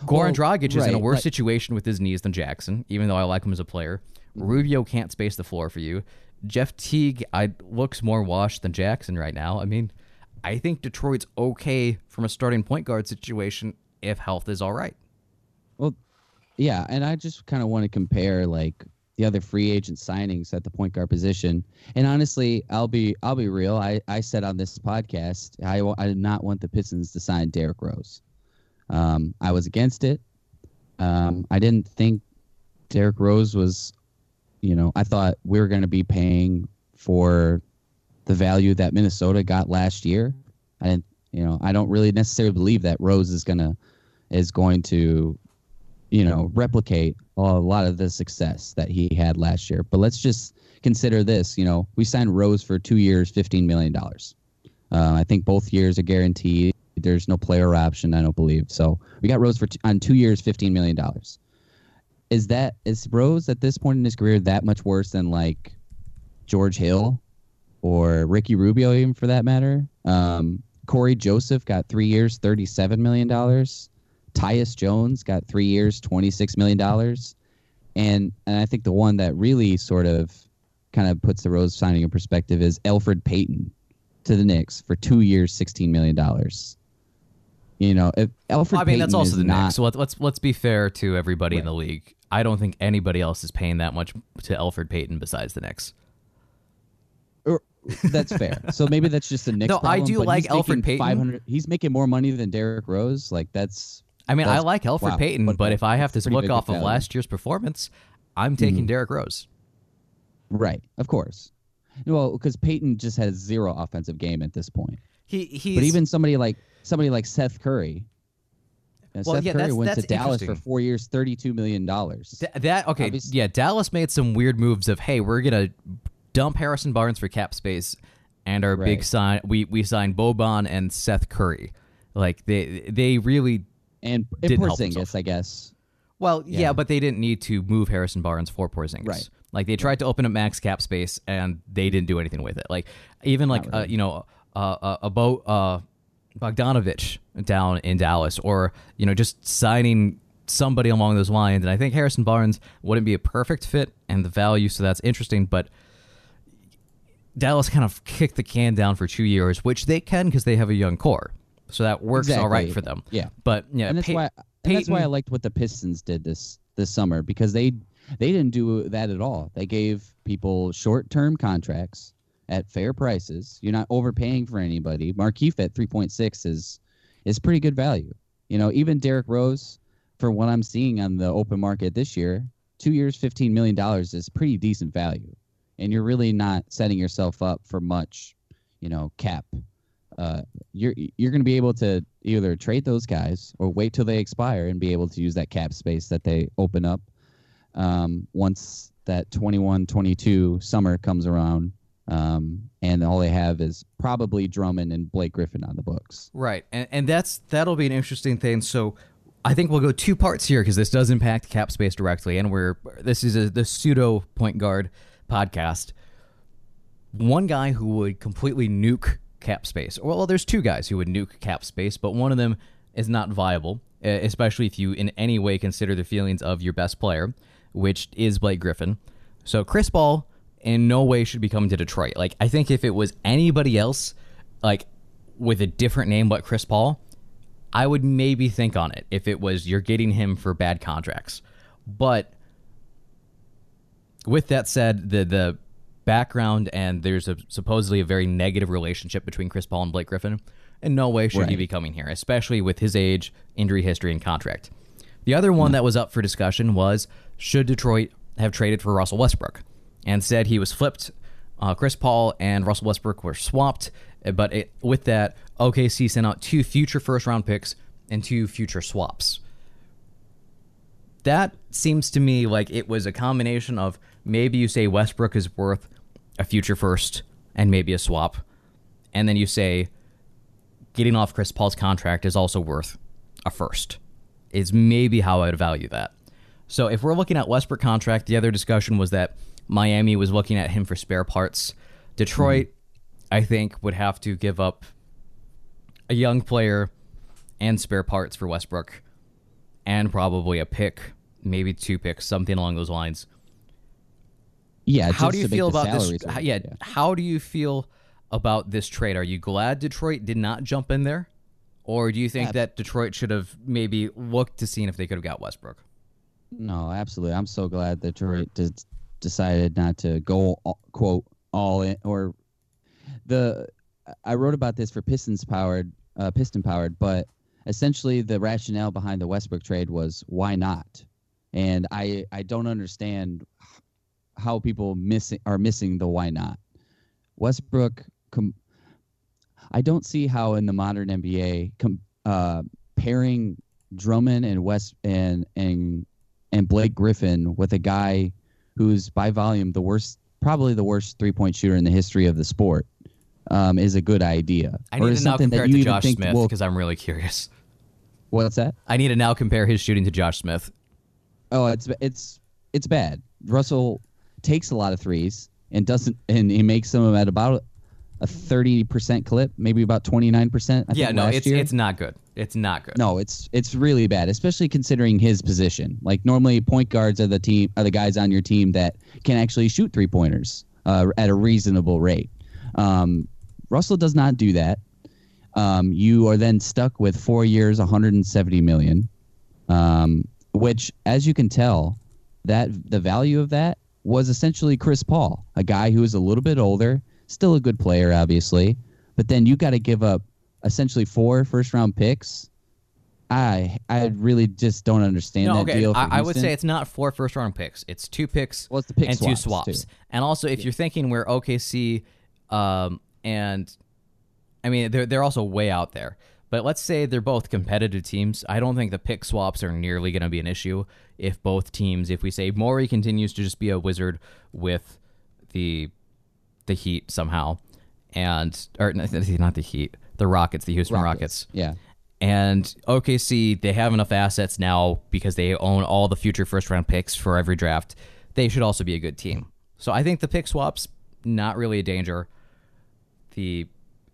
Goran well, Dragic is right, in a worse right. situation with his knees than Jackson, even though I like him as a player. Rubio can't space the floor for you. Jeff Teague I, looks more washed than Jackson right now. I mean, I think Detroit's okay from a starting point guard situation if health is all right. Well, yeah, and I just kind of want to compare, like, the other free agent signings at the point guard position. And honestly, I'll be I'll be real. I, I said on this podcast, I, I did not want the Pistons to sign Derrick Rose. Um, I was against it. Um, I didn't think Derrick Rose was, you know, I thought we were going to be paying for the value that Minnesota got last year. I didn't, you know, I don't really necessarily believe that Rose is going to, is going to, you know, replicate a lot of the success that he had last year. But let's just consider this, you know, we signed Rose for two years, fifteen million dollars. Uh, I think both years are guaranteed. There's no player option, I don't believe. So we got Rose for t- on two years, fifteen million dollars. Is that, is Rose at this point in his career that much worse than like George Hill or Ricky Rubio, even for that matter? Um, Corey Joseph got three years, thirty-seven million dollars. Tyus Jones got three years, twenty-six million dollars. And and I think the one that really sort of kind of puts the Rose signing in perspective is Alfred Payton to the Knicks for two years, sixteen million dollars. You know, if Alfred I mean, Payton that's also the not, Knicks. So let's, let's, let's be fair to everybody right. in the league. I don't think anybody else is paying that much to Alfred Payton besides the Knicks. Or, that's fair. So maybe that's just the Knicks. No, problem, I do like Alfred Payton. He's making more money than Derrick Rose. Like, that's. I mean, that's, I like Alfred wow, Payton, but, but if I have to look off of last year's performance, I'm taking mm-hmm. Derrick Rose. Right, of course. Well, because Payton just has zero offensive game at this point. He, he's, but even somebody like somebody like Seth Curry. Now, well, Seth yeah, Curry that's, went that's to Dallas for four years, thirty-two million dollars. Th- that okay, Obviously. yeah. Dallas made some weird moves of, hey, we're gonna dump Harrison Barnes for cap space, and our right. big sign we we signed Boban and Seth Curry. Like they they really. And, and Porzingis, I guess. Well, yeah. yeah, but they didn't need to move Harrison Barnes for Porzingis. Right. Like, they tried right. to open up max cap space, and they didn't do anything with it. Like, even, like, really. uh, you know, uh, uh, a Bo, uh, Bogdanovich down in Dallas, or, you know, just signing somebody along those lines. And I think Harrison Barnes wouldn't be a perfect fit and the value, so that's interesting. But Dallas kind of kicked the can down for two years, which they can because they have a young core. So that works exactly. all right for them. Yeah. But yeah, and that's, Pay- why, and Payton, that's why I liked what the Pistons did this this summer, because they they didn't do that at all. They gave people short-term contracts at fair prices. You're not overpaying for anybody. Markieff at three point six is is pretty good value. You know, even Derrick Rose, for what I'm seeing on the open market this year, two years, fifteen million dollars is pretty decent value. And you're really not setting yourself up for much, you know, cap. Uh, you're you're going to be able to either trade those guys or wait till they expire and be able to use that cap space that they open up um, once that twenty-one twenty-two summer comes around, um, and all they have is probably Drummond and Blake Griffin on the books. Right, and and that's that'll be an interesting thing. So I think we'll go two parts here because this does impact cap space directly, and we're this is a, the pseudo point guard podcast. One guy who would completely nuke cap space. Well, there's two guys who would nuke cap space, but one of them is not viable, especially if you in any way consider the feelings of your best player, which is Blake Griffin. So Chris Paul in no way should be coming to Detroit. Like, I think if it was anybody else, like with a different name but Chris Paul, I would maybe think on it if it was you're getting him for bad contracts. But with that said, the the background, and there's a supposedly a very negative relationship between Chris Paul and Blake Griffin. In no way should right. he be coming here, especially with his age, injury history, and contract. The other one mm. that was up for discussion was, should Detroit have traded for Russell Westbrook? And said he was flipped. Uh, Chris Paul and Russell Westbrook were swapped, but it, with that, O K C sent out two future first-round picks and two future swaps. That seems to me like it was a combination of maybe you say Westbrook is worth a future first and maybe a swap. And then you say getting off Chris Paul's contract is also worth a first, is maybe how I would value that. So if we're looking at Westbrook contract, the other discussion was that Miami was looking at him for spare parts. Detroit, mm-hmm. I think, would have to give up a young player and spare parts for Westbrook and probably a pick, maybe two picks, something along those lines. Yeah, how do you feel about this? How, yeah, yeah, how do you feel about this trade? Are you glad Detroit did not jump in there, or do you think Absolutely. that Detroit should have maybe looked to see if they could have got Westbrook? No, absolutely. I'm so glad Detroit did decided not to go, quote, all in, or the, I wrote about this for Pistons Powered, uh, Piston Powered, but essentially the rationale behind the Westbrook trade was why not? And I, I don't understand how people missing are missing the why not. Westbrook, com- I don't see how in the modern N B A com- uh, pairing Drummond and West and and and Blake Griffin with a guy who's by volume the worst, probably the worst three point shooter in the history of the sport, um, is a good idea. I need or to now compare it to Josh think, Smith because well, I'm really curious. What's that? I need to now compare his shooting to Josh Smith. Oh, it's it's it's bad. Russell takes a lot of threes and doesn't, and he makes some of them at about a thirty percent clip, maybe about twenty nine percent. Yeah, no, it's year. it's not good. It's not good. No, it's it's really bad, especially considering his position. Like normally, point guards are the team are the guys on your team that can actually shoot three pointers uh, at a reasonable rate. Um, Russell does not do that. Um, you are then stuck with four years, one hundred and seventy million. Um, Which, as you can tell, that the value of that was essentially Chris Paul, a guy who is a little bit older, still a good player, obviously. But then you got to give up essentially four first-round picks. I I really just don't understand no, that okay. deal. For I, I would say it's not four first-round picks. It's two picks well, it's the pick and swaps two swaps. Too. And also, if yeah. you're thinking where O K C um, and I mean, they're they're also way out there. But let's say they're both competitive teams. I don't think the pick swaps are nearly going to be an issue if both teams, if we say Morey continues to just be a wizard with the the Heat somehow, and or not the Heat, the Rockets, the Houston Rockets. Rockets. Yeah. And O K C, they have enough assets now because they own all the future first-round picks for every draft. They should also be a good team. So I think the pick swaps, not really a danger. The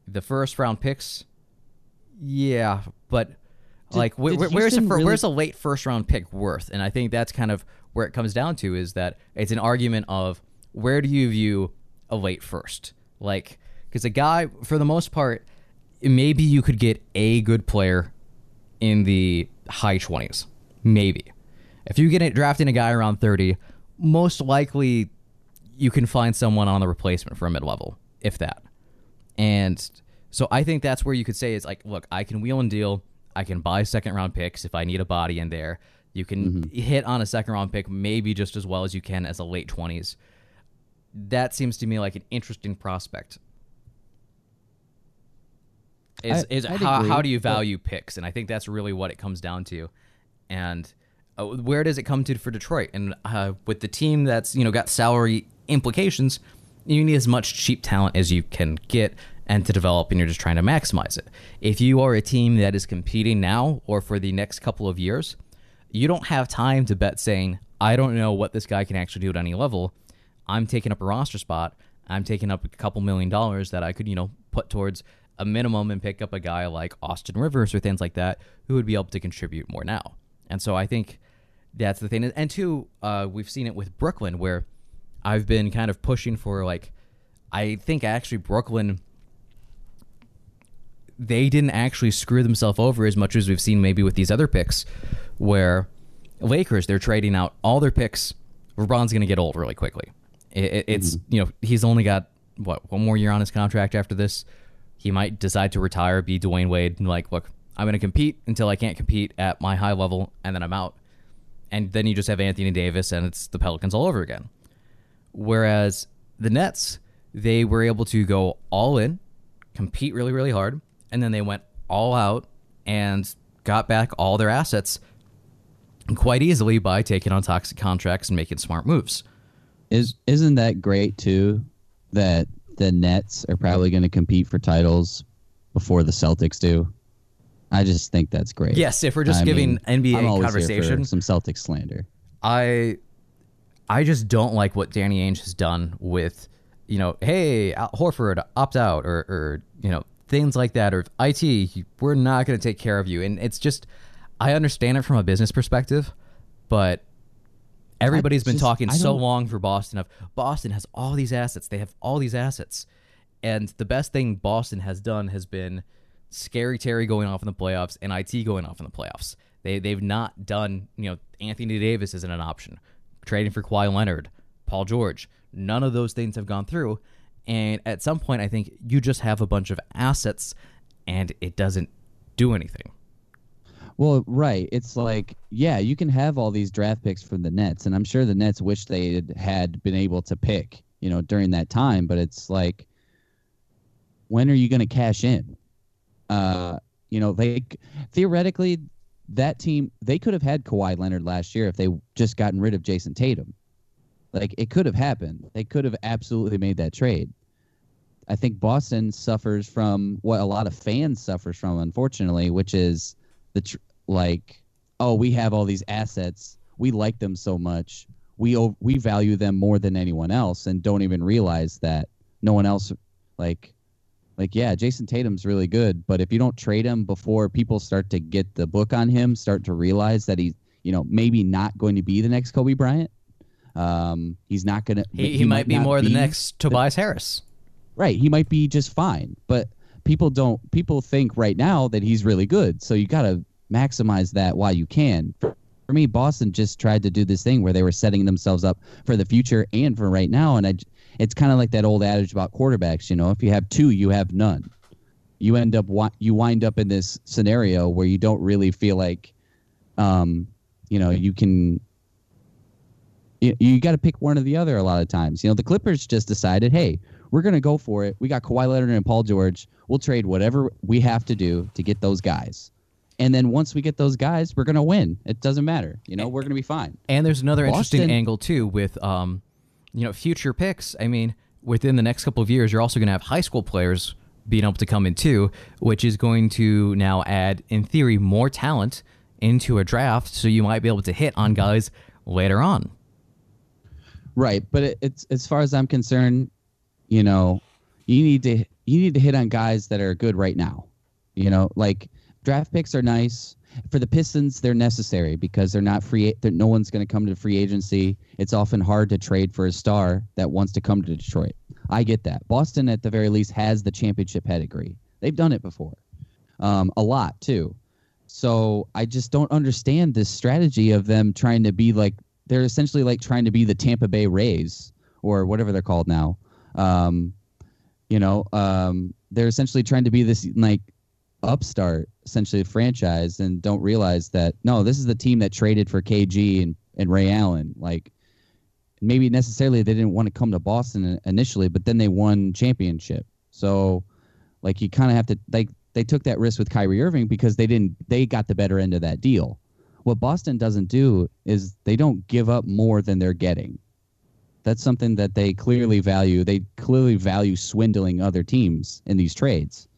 The first-round picks... Yeah, but did, like, wh- did where's a fir- really... where's a late first round pick worth? And I think that's kind of where it comes down to is that it's an argument of where do you view a late first? Like, because a guy, for the most part, maybe you could get a good player in the high twenties, maybe. If you get it drafting a guy around thirty, most likely you can find someone on the replacement for a mid level, if that, and. So I think that's where you could say it's like, look, I can wheel and deal. I can buy second-round picks if I need a body in there. You can mm-hmm. hit on a second-round pick maybe just as well as you can as a late twenties. That seems to me like an interesting prospect. Is I, is I'd how agree, how do you value but... picks? And I think that's really what it comes down to. And uh, where does it come to for Detroit? And uh, with the team that's you know got salary implications, you need as much cheap talent as you can get and to develop, and you're just trying to maximize it. If you are a team that is competing now or for the next couple of years, you don't have time to bet saying, I don't know what this guy can actually do at any level. I'm taking up a roster spot. I'm taking up a couple million dollars that I could, you know, put towards a minimum and pick up a guy like Austin Rivers or things like that who would be able to contribute more now. And so I think that's the thing. And two, uh, we've seen it with Brooklyn where I've been kind of pushing for, like, I think actually Brooklyn... they didn't actually screw themselves over as much as we've seen maybe with these other picks where Lakers, they're trading out all their picks. LeBron's going to get old really quickly. It, it's, mm-hmm. you know, he's only got, what, one more year on his contract after this. He might decide to retire, be Dwayne Wade, and like, look, I'm going to compete until I can't compete at my high level, and then I'm out. And then you just have Anthony Davis, and it's the Pelicans all over again. Whereas the Nets, they were able to go all in, compete really, really hard, and then they went all out and got back all their assets quite easily by taking on toxic contracts and making smart moves. Is, isn't that great, too, that the Nets are probably going to compete for titles before the Celtics do? I just think that's great. Yes, if we're just I giving mean, N B A conversation. Some Celtics slander. I I just don't like what Danny Ainge has done with, you know, hey, Al Horford, opt out, or, or you know, things like that, or I T, we're not going to take care of you. And it's just, I understand it from a business perspective, but everybody's just been talking so long for Boston of Boston has all these assets. They have all these assets. And the best thing Boston has done has been Scary Terry going off in the playoffs and I T going off in the playoffs. They, they've not done, you know, Anthony Davis isn't an option. Trading for Kawhi Leonard, Paul George. None of those things have gone through. And at some point, I think you just have a bunch of assets and it doesn't do anything. Well, right. It's like, yeah, you can have all these draft picks from the Nets, and I'm sure the Nets wish they had been able to pick, you know, during that time. But it's like, when are you going to cash in? Uh, you know, they theoretically, that team, they could have had Kawhi Leonard last year if they just gotten rid of Jason Tatum. Like, it could have happened. They could have absolutely made that trade. I think Boston suffers from what a lot of fans suffers from, unfortunately, which is the tr- like, oh, we have all these assets. We like them so much. We o- we value them more than anyone else, and don't even realize that no one else like like yeah, Jason Tatum's really good, but if you don't trade him before people start to get the book on him, start to realize that he's, you know, maybe not going to be the next Kobe Bryant. Um, he's not going to... He, he, he might, might be more be the next Tobias the, Harris. Right. He might be just fine. But people don't... People think right now that he's really good. So you got to maximize that while you can. For, for me, Boston just tried to do this thing where they were setting themselves up for the future and for right now. And I, it's kind of like that old adage about quarterbacks, you know. If you have two, you have none. You end up... You wind up in this scenario where you don't really feel like, um, you know, you can... You, you got to pick one or the other a lot of times. You know, the Clippers just decided, hey, we're going to go for it. We got Kawhi Leonard and Paul George. We'll trade whatever we have to do to get those guys. And then once we get those guys, we're going to win. It doesn't matter. You know, we're going to be fine. And there's another Boston, interesting angle, too, with, um, you know, future picks. I mean, within the next couple of years, you're also going to have high school players being able to come in, too, which is going to now add, in theory, more talent into a draft. So you might be able to hit on guys later on. Right, but it, it's as far as I'm concerned, you know, you need to you need to hit on guys that are good right now. You know, like draft picks are nice for the Pistons; they're necessary because they're not free. They're, no one's going to come to free agency. It's often hard to trade for a star that wants to come to Detroit. I get that. Boston, at the very least, has the championship pedigree. They've done it before, um, a lot too. So I just don't understand this strategy of them trying to be like. They're essentially like trying to be the Tampa Bay Rays or whatever they're called now. Um, you know, um, they're essentially trying to be this like upstart, essentially franchise, and don't realize that, no, this is the team that traded for K G and, and Ray Allen. Like, maybe necessarily they didn't want to come to Boston initially, but then they won championship. So like you kind of have to, like they took that risk with Kyrie Irving because they didn't, they got the better end of that deal. What Boston doesn't do is they don't give up more than they're getting. That's something that they clearly value. They clearly value swindling other teams in these trades,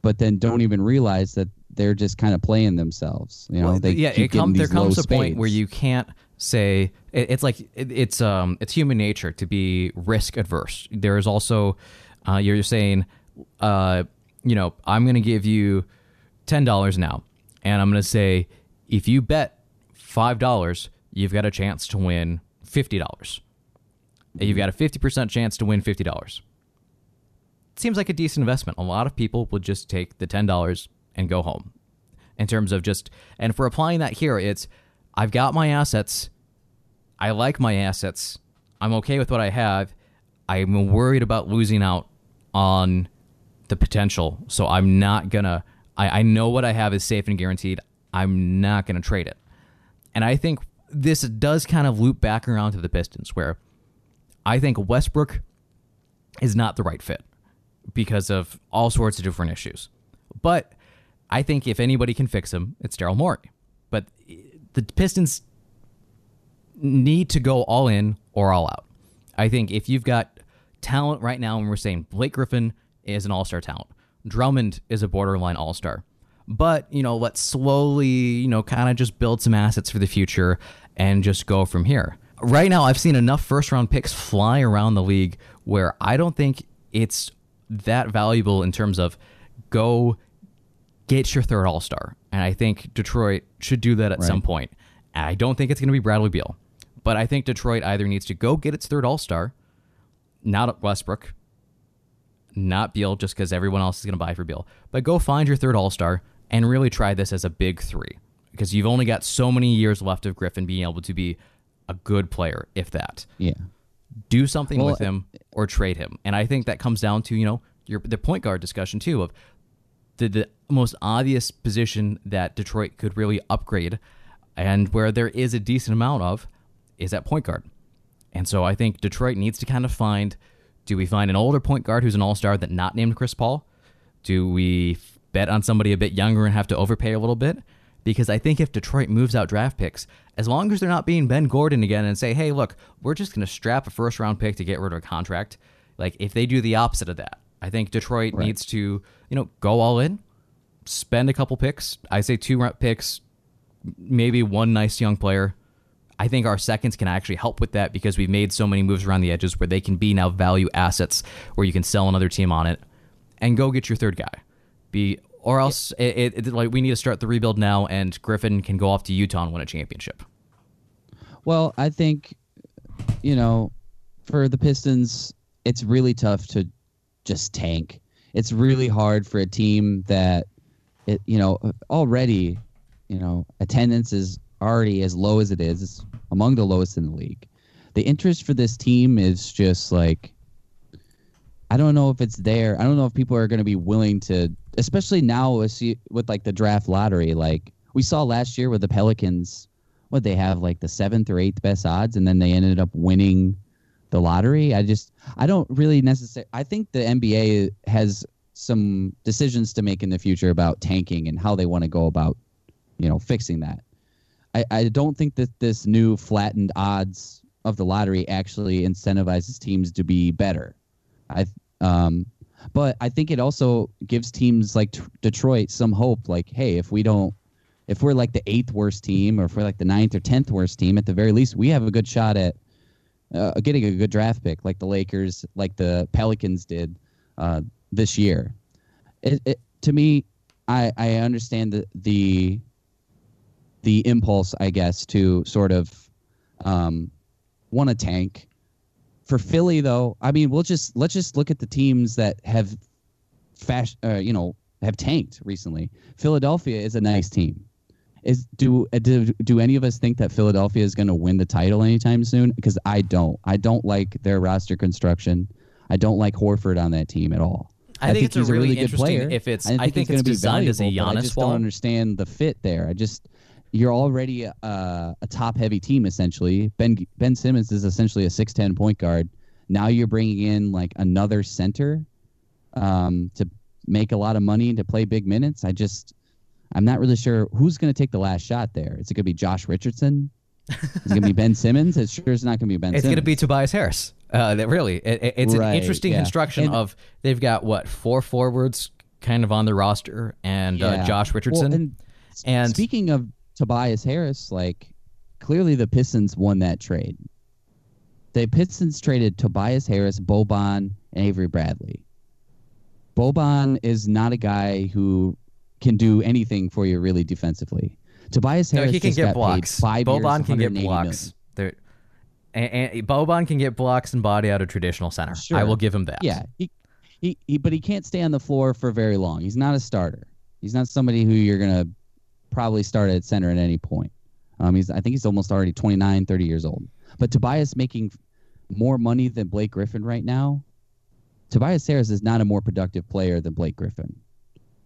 but then don't even realize that they're just kind of playing themselves. You know, well, they yeah. Keep it come, there comes a spades. point where you can't say it, it's like it, it's um it's human nature to be risk adverse. There is also uh, you're saying uh you know I'm going to give you ten dollars now, and I'm going to say, if you bet five dollars, you've got a chance to win fifty dollars. You've got a fifty percent chance to win fifty dollars. It seems like a decent investment. A lot of people would just take the ten dollars and go home. In terms of just, and if we're applying that here, it's, I've got my assets. I like my assets. I'm okay with what I have. I'm worried about losing out on the potential. So I'm not going to, I know what I have is safe and guaranteed. I'm not going to trade it. And I think this does kind of loop back around to the Pistons, where I think Westbrook is not the right fit because of all sorts of different issues. But I think if anybody can fix him, it's Daryl Morey. But the Pistons need to go all in or all out. I think if you've got talent right now, and we're saying Blake Griffin is an all-star talent, Drummond is a borderline all-star, but, you know, let's slowly, you know, kind of just build some assets for the future and just go from here. Right now, I've seen enough first-round picks fly around the league where I don't think it's that valuable in terms of go get your third all-star. And I think Detroit should do that at right. some point. I don't think it's going to be Bradley Beal. But I think Detroit either needs to go get its third all-star, not Westbrook, not Beal, just because everyone else is going to buy for Beal, but go find your third all-star, and really try this as a big three, because you've only got so many years left of Griffin being able to be a good player, if that. Yeah. do something well, with him or trade him. And I think that comes down to, you know, your the point guard discussion too, of the, the most obvious position that Detroit could really upgrade and where there is a decent amount of is at point guard. And so I think Detroit needs to kind of find, do we find an older point guard who's an all-star that not named Chris Paul? Do we bet on somebody a bit younger and have to overpay a little bit? Because I think if Detroit moves out draft picks, as long as they're not being Ben Gordon again and say, hey, look, we're just going to strap a first-round pick to get rid of a contract. Like, if they do the opposite of that, I think Detroit right. needs to, you know, go all in, spend a couple picks. I say two picks, maybe one nice young player. I think our seconds can actually help with that because we've made so many moves around the edges where they can be now value assets where you can sell another team on it and go get your third guy. Be... Or else, yeah. it, it, it, like we need to start the rebuild now, and Griffin can go off to Utah and win a championship. Well, I think, you know, for the Pistons, it's really tough to just tank. It's really hard for a team that, it, you know, already, you know, attendance is already as low as it is. It's among the lowest in the league. The interest for this team is just like, I don't know if it's there. I don't know if people are going to be willing to, especially now with, with like the draft lottery. Like we saw last year with the Pelicans, what they have like the seventh or eighth best odds, and then they ended up winning the lottery. I just, I don't really necessarily, I think the N B A has some decisions to make in the future about tanking and how they want to go about, you know, fixing that. I, I don't think that this new flattened odds of the lottery actually incentivizes teams to be better. I, um, but I think it also gives teams like t- Detroit some hope. Like, hey, if we don't, if we're like the eighth worst team, or if we're like the ninth or tenth worst team, at the very least, we have a good shot at uh, getting a good draft pick, like the Lakers, like the Pelicans did uh, this year. It, it, to me, I, I understand the, the the impulse, I guess, to sort of um, want to tank. For Philly, though, I mean, we'll just let's just look at the teams that have, fas- uh, you know, have tanked recently. Philadelphia is a nice team. Is do do, do any of us think that Philadelphia is going to win the title anytime soon? Because I don't. I don't like their roster construction. I don't like Horford on that team at all. I, I think, think it's he's a really, really good player. If it's, I, think I think it's, it's designed as a Giannis. I just wall. don't understand the fit there. I just. You're already a, a top-heavy team, essentially. Ben Ben Simmons is essentially a six ten point guard. Now you're bringing in, like, another center um, to make a lot of money and to play big minutes. I just – I'm not really sure who's going to take the last shot there. Is it going to be Josh Richardson? Is it going to be Ben Simmons? It sure is not going to be Ben it's Simmons. It's going to be Tobias Harris. Uh, that really, it, it's right, an interesting yeah. construction and, of they've got, what, four forwards kind of on their roster and yeah. uh, Josh Richardson. Well, and, and speaking of – Tobias Harris, like, clearly the Pistons won that trade. The Pistons traded Tobias Harris, Boban, and Avery Bradley. Boban is not a guy who can do anything for you really defensively. Tobias Harris no, he can just get got blocks. Paid five Boban years, can get blocks. And, and Boban can get blocks and body out of traditional center. Sure. I will give him that. Yeah, he, he, he, but he can't stay on the floor for very long. He's not a starter. He's not somebody who you're going to probably start at center at any point. Um, he's I think he's almost already twenty-nine, thirty years old. But Tobias making more money than Blake Griffin right now, Tobias Harris is not a more productive player than Blake Griffin.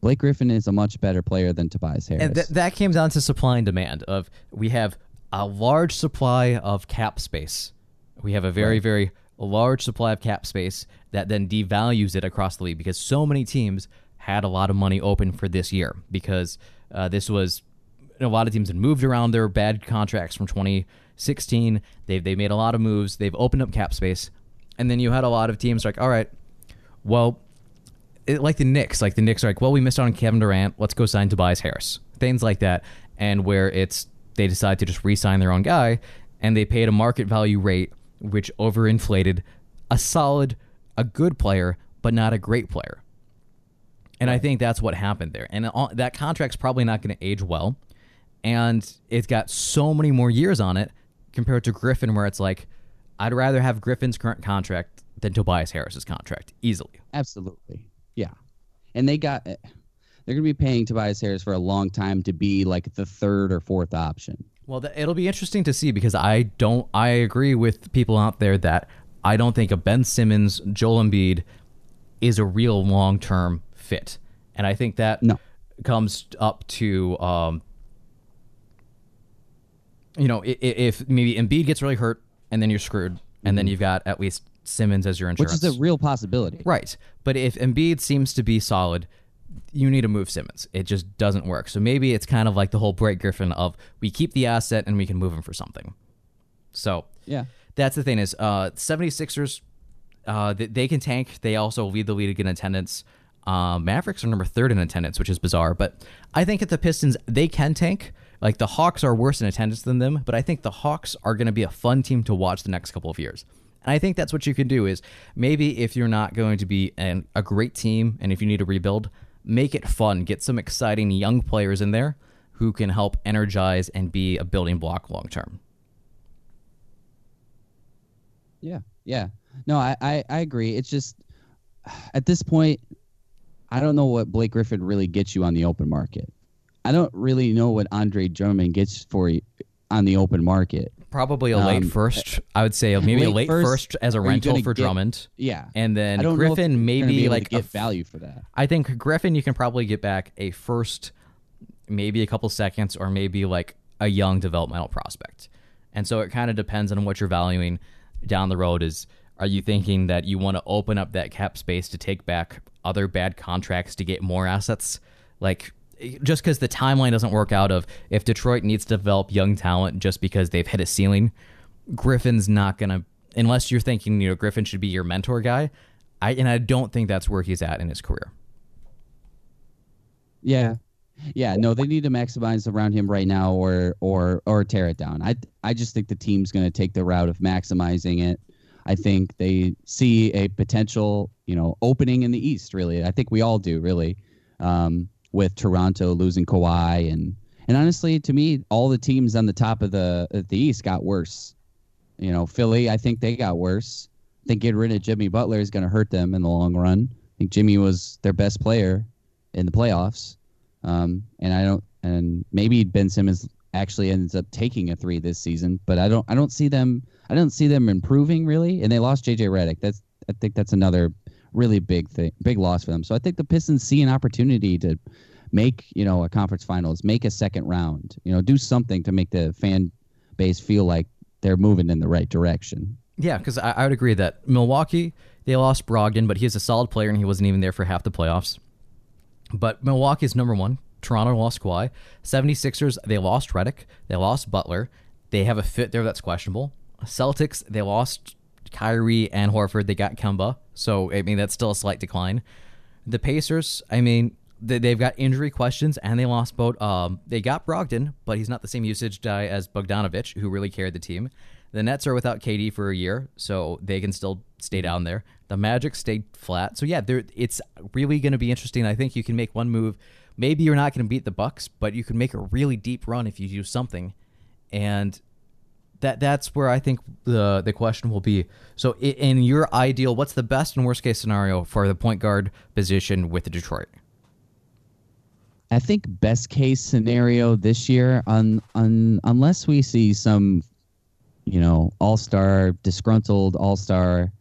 Blake Griffin is a much better player than Tobias Harris. And th- that came down to supply and demand. Of we have a large supply of cap space. We have a very, right. very large supply of cap space that then devalues it across the league because so many teams had a lot of money open for this year because Uh, this was a lot of teams had moved around their bad contracts from twenty sixteen. They've, they made a lot of moves. They've opened up cap space. And then you had a lot of teams like, all right, well, it, like the Knicks. Like the Knicks are like, well, we missed on Kevin Durant. Let's go sign Tobias Harris. Things like that. And where it's they decide to just re-sign their own guy, and they paid a market value rate, which overinflated a solid, a good player, but not a great player. And I think that's what happened there. And that contract's probably not going to age well. And it's got so many more years on it compared to Griffin, where it's like, I'd rather have Griffin's current contract than Tobias Harris's contract easily. Absolutely. Yeah. And they got, they're going to be paying Tobias Harris for a long time to be like the third or fourth option. Well, it'll be interesting to see because I don't, I agree with people out there that I don't think a Ben Simmons, Joel Embiid is a real long-term fit. And I think that no. comes up to, um, you know, if, if maybe Embiid gets really hurt and then you're screwed, mm-hmm. and then you've got at least Simmons as your insurance. Which is a real possibility. Right. But if Embiid seems to be solid, you need to move Simmons. It just doesn't work. So maybe it's kind of like the whole Blake Griffin of we keep the asset and we can move him for something. So yeah, that's the thing is uh, 76ers, uh, they, they can tank. They also lead the league in attendance. Uh, Mavericks are number third in attendance, which is bizarre. But I think at the Pistons, they can tank. Like the Hawks are worse in attendance than them. But I think the Hawks are going to be a fun team to watch the next couple of years. And I think that's what you can do is maybe if you're not going to be an, a great team and if you need to rebuild, make it fun. Get some exciting young players in there who can help energize and be a building block long term. Yeah, yeah. No, I, I, I agree. It's just at this point, I don't know what Blake Griffin really gets you on the open market. I don't really know what Andre Drummond gets for you on the open market. Probably a late um, first. I would say maybe late a late first, first as a rental for get, Drummond. Yeah. And then Griffin maybe like get a, value for that. I think Griffin you can probably get back a first, maybe a couple seconds, or maybe like a young developmental prospect. And so it kind of depends on what you're valuing down the road. Is are you thinking that you want to open up that cap space to take back other bad contracts to get more assets? Like just because the timeline doesn't work out of if Detroit needs to develop young talent just because they've hit a ceiling, Griffin's not going to, unless you're thinking, you know, Griffin should be your mentor guy. I, and I don't think that's where he's at in his career. Yeah. Yeah. No, they need to maximize around him right now or, or, or tear it down. I, I just think the team's going to take the route of maximizing it. I think they see a potential, you know, opening in the East, really. I think we all do really. Um, with Toronto losing Kawhi. And, and honestly, to me, all the teams on the top of the of the East got worse. You know, Philly, I think they got worse. I think getting rid of Jimmy Butler is going to hurt them in the long run. I think Jimmy was their best player in the playoffs. Um, and I don't, and maybe Ben Simmons actually ends up taking a three this season, but I don't, I don't see them, I don't see them improving really. And they lost J J Redick. That's, I think that's another really big thing, big loss for them. So I think the Pistons see an opportunity to make, you know, a conference finals, make a second round, you know, do something to make the fan base feel like they're moving in the right direction. Yeah, because I, I would agree that Milwaukee, they lost Brogdon, but he's a solid player and he wasn't even there for half the playoffs. But Milwaukee's number one. Toronto lost Kawhi. 76ers, they lost Redick. They lost Butler. They have a fit there that's questionable. Celtics, they lost Kyrie and Horford. They got Kemba. So, I mean, that's still a slight decline. The Pacers, I mean, they, they've got injury questions, and they lost both. Um, they got Brogdon, but he's not the same usage guy as Bogdanovich, who really carried the team. The Nets are without K D for a year, so they can still stay down there. The Magic stayed flat. So, yeah, it's really going to be interesting. I think you can make one move. Maybe you're not going to beat the Bucks, but you can make a really deep run if you do something. And that that's where I think the the question will be. So in your ideal, what's the best and worst case scenario for the point guard position with the Detroit? I think best case scenario this year, on, on unless we see some, you know, all-star, disgruntled all-star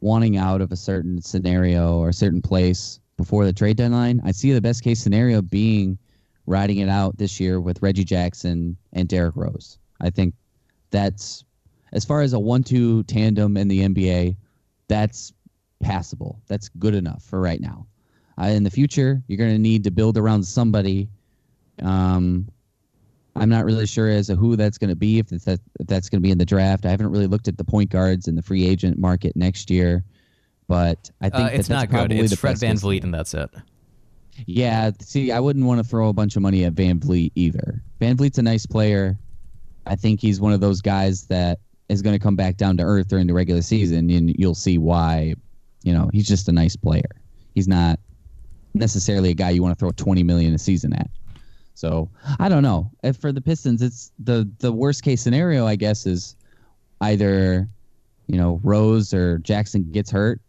wanting out of a certain scenario or a certain place before the trade deadline, I see the best case scenario being riding it out this year with Reggie Jackson and Derrick Rose. I think that's, as far as a one two tandem in the N B A, that's passable. That's good enough for right now. Uh, in the future, you're going to need to build around somebody. Um, I'm not really sure as to who that's going to be, if, it's that, if that's going to be in the draft. I haven't really looked at the point guards in the free agent market next year, but I think uh, it's that that's not probably good. It's the Fred VanVleet, and that's it. Yeah, see, I wouldn't want to throw a bunch of money at VanVleet either. VanVleet's a nice player. I think he's one of those guys that is going to come back down to earth during the regular season, and you'll see why. You know, he's just a nice player. He's not necessarily a guy you want to throw twenty million dollars a season at. So I don't know. If for the Pistons, it's the the worst case scenario, I guess, is either, you know, Rose or Jackson gets hurt,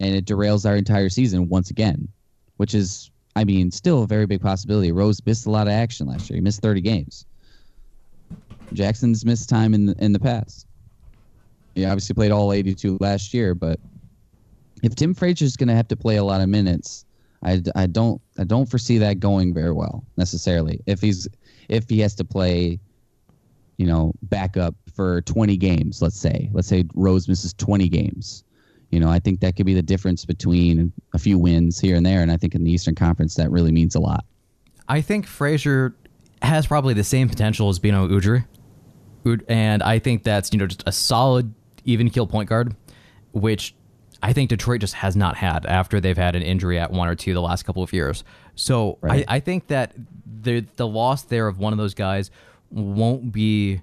and it derails our entire season once again, which is, I mean, still a very big possibility. Rose missed a lot of action last year. He missed thirty games. Jackson's missed time in the, in the past. He obviously played all eighty-two last year, but if Tim Frazier's going to have to play a lot of minutes, I, I don't I don't foresee that going very well necessarily. If he's if he has to play, you know, backup for twenty games, let's say. Let's say Rose misses twenty games. You know, I think that could be the difference between a few wins here and there, and I think in the Eastern Conference that really means a lot. I think Frazier has probably the same potential as Bino Udrih, and I think that's, you know, just a solid, even-keel point guard, which I think Detroit just has not had after they've had an injury at one or two the last couple of years. So right. I, I think that the the loss there of one of those guys won't be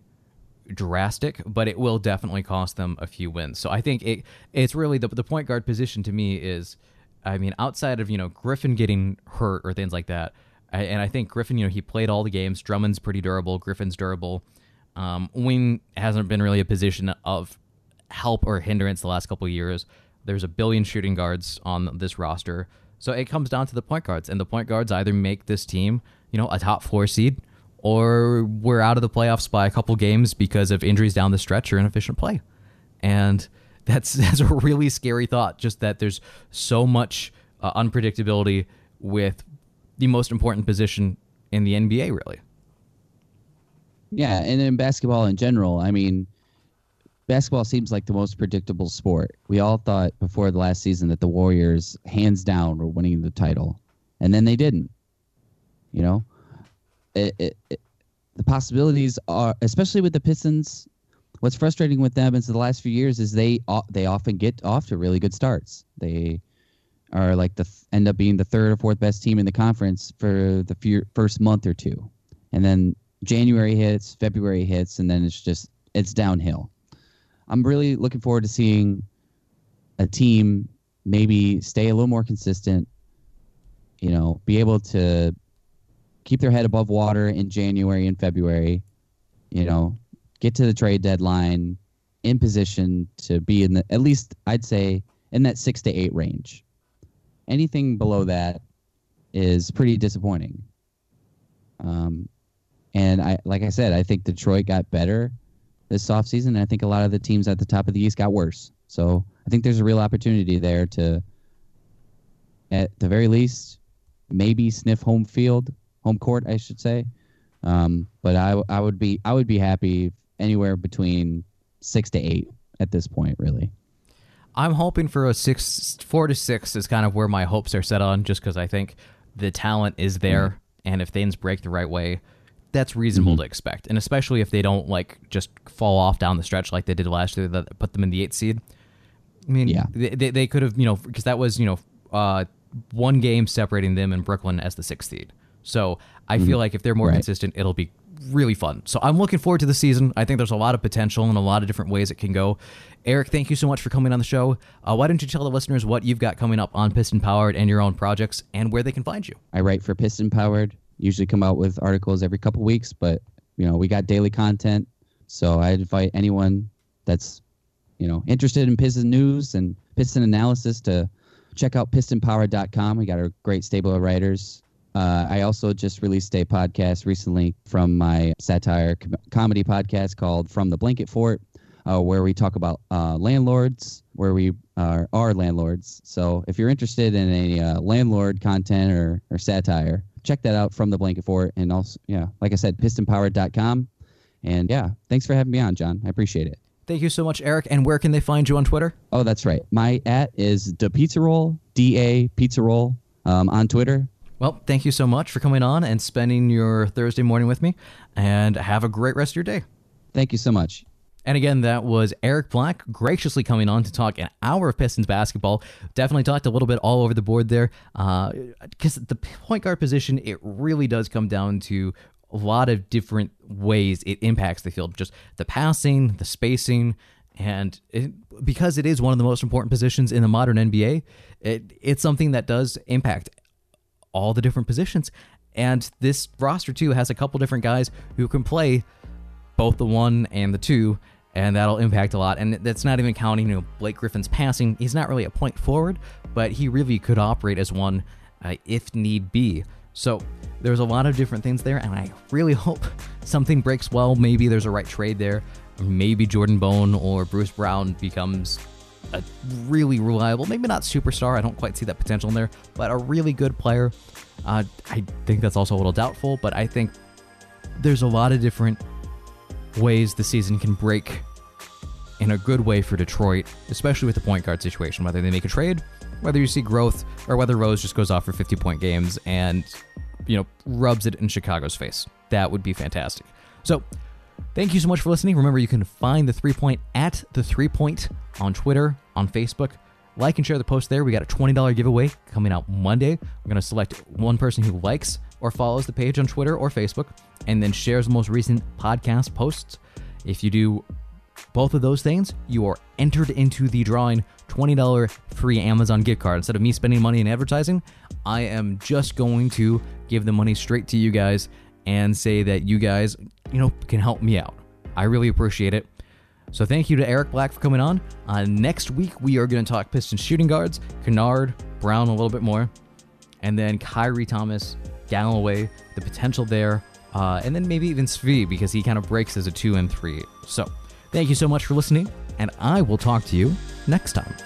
drastic, but it will definitely cost them a few wins. So I think it it's really the the point guard position to me is, I mean, outside of, you know, Griffin getting hurt or things like that, I, and I think Griffin, you know, he played all the games. Drummond's pretty durable. Griffin's durable. Um, Wing hasn't been really a position of help or hindrance the last couple of years. There's a billion shooting guards on this roster. So it comes down to the point guards, and the point guards either make this team, you know, a top four seed, or we're out of the playoffs by a couple games because of injuries down the stretch or inefficient play. And that's, that's a really scary thought, just that there's so much uh, unpredictability with the most important position in the N B A, really. Yeah, and in basketball in general, I mean, basketball seems like the most predictable sport. We all thought before the last season that the Warriors, hands down, were winning the title, and then they didn't. You know, it, it, it, the possibilities are, especially with the Pistons. What's frustrating with them is the last few years is they they often get off to really good starts. They are like the end up being the third or fourth best team in the conference for the few, first month or two, and then January hits, February hits, and then it's just it's downhill. I'm really looking forward to seeing a team maybe stay a little more consistent, you know, be able to keep their head above water in January and February, you know, get to the trade deadline in position to be in the, at least I'd say, in that six to eight range. Anything below that is pretty disappointing. Um, and I, like I said, I think Detroit got better this offseason, and I think a lot of the teams at the top of the East got worse. So I think there's a real opportunity there to, at the very least, maybe sniff home field, home court, I should say. Um, but I, I would be I would be happy anywhere between six to eight at this point, really. I'm hoping for a six, four to six is kind of where my hopes are set on, just because I think the talent is there, mm-hmm. and if things break the right way, that's reasonable mm-hmm. to expect, and especially if they don't like just fall off down the stretch like they did last year that put them in the eighth seed. I mean, yeah. they, they they could have, you know, because that was, you know, uh, one game separating them and Brooklyn as the sixth seed. So I mm-hmm. feel like if they're more right. consistent, it'll be really fun. So I'm looking forward to the season. I think there's a lot of potential and a lot of different ways it can go. Eric, thank you so much for coming on the show. Uh, why don't you tell the listeners what you've got coming up on Piston Powered and your own projects and where they can find you? I write for Piston Powered. Usually come out with articles every couple weeks, but, you know, we got daily content. So I invite anyone that's, you know, interested in Piston news and Piston analysis to check out piston power dot com. We got a great stable of writers. Uh, I also just released a podcast recently from my satire com- comedy podcast called From the Blanket Fort, uh, where we talk about uh, landlords, where we are, are landlords. So if you're interested in any uh, landlord content or, or satire, check that out, From the Blanket Fort, and also, yeah, like I said, piston powered dot com. And yeah, thanks for having me on, John. I appreciate it. Thank you so much, Eric. And where can they find you on Twitter? Oh, that's right. My at is Da Pizza Roll, D A Pizza Roll, um, on Twitter. Well, thank you so much for coming on and spending your Thursday morning with me, and have a great rest of your day. Thank you so much. And again, that was Eric Black graciously coming on to talk an hour of Pistons basketball. Definitely talked a little bit all over the board there, because uh, the point guard position, it really does come down to a lot of different ways it impacts the field. Just the passing, the spacing, and it, because it is one of the most important positions in the modern N B A, it, it's something that does impact all the different positions. And this roster, too, has a couple different guys who can play both the one and the two, and that'll impact a lot. And that's not even counting, you know, Blake Griffin's passing. He's not really a point forward, but he really could operate as one uh, if need be. So there's a lot of different things there, and I really hope something breaks well. Maybe there's a right trade there. maybe Jordan Bone or Bruce Brown becomes a really reliable, maybe not superstar, I don't quite see that potential in there, but a really good player. Uh, I think that's also a little doubtful, but I think there's a lot of different ways the season can break in a good way for Detroit, especially with the point guard situation, whether they make a trade, whether you see growth, or whether Rose just goes off for fifty-point games and, you know, rubs it in Chicago's face. That would be fantastic. So, thank you so much for listening. Remember, you can find The Three Point at The Three Point on Twitter, on Facebook. Like and share the post there. We got a twenty dollars giveaway coming out Monday. We're going to select one person who likes or follows the page on Twitter or Facebook and then shares the most recent podcast posts. If you do both of those things, you are entered into the drawing, twenty dollars free Amazon gift card. Instead of me spending money in advertising, I am just going to give the money straight to you guys and say that you guys, you know, can help me out. I really appreciate it. So thank you to Eric Black for coming on. Uh, next week, we are going to talk Pistons shooting guards, Kennard, Brown a little bit more, and then Kyrie Thomas, Galloway, the potential there, uh, and then maybe even Svi, because he kind of breaks as a two and three. So thank you so much for listening, and I will talk to you next time.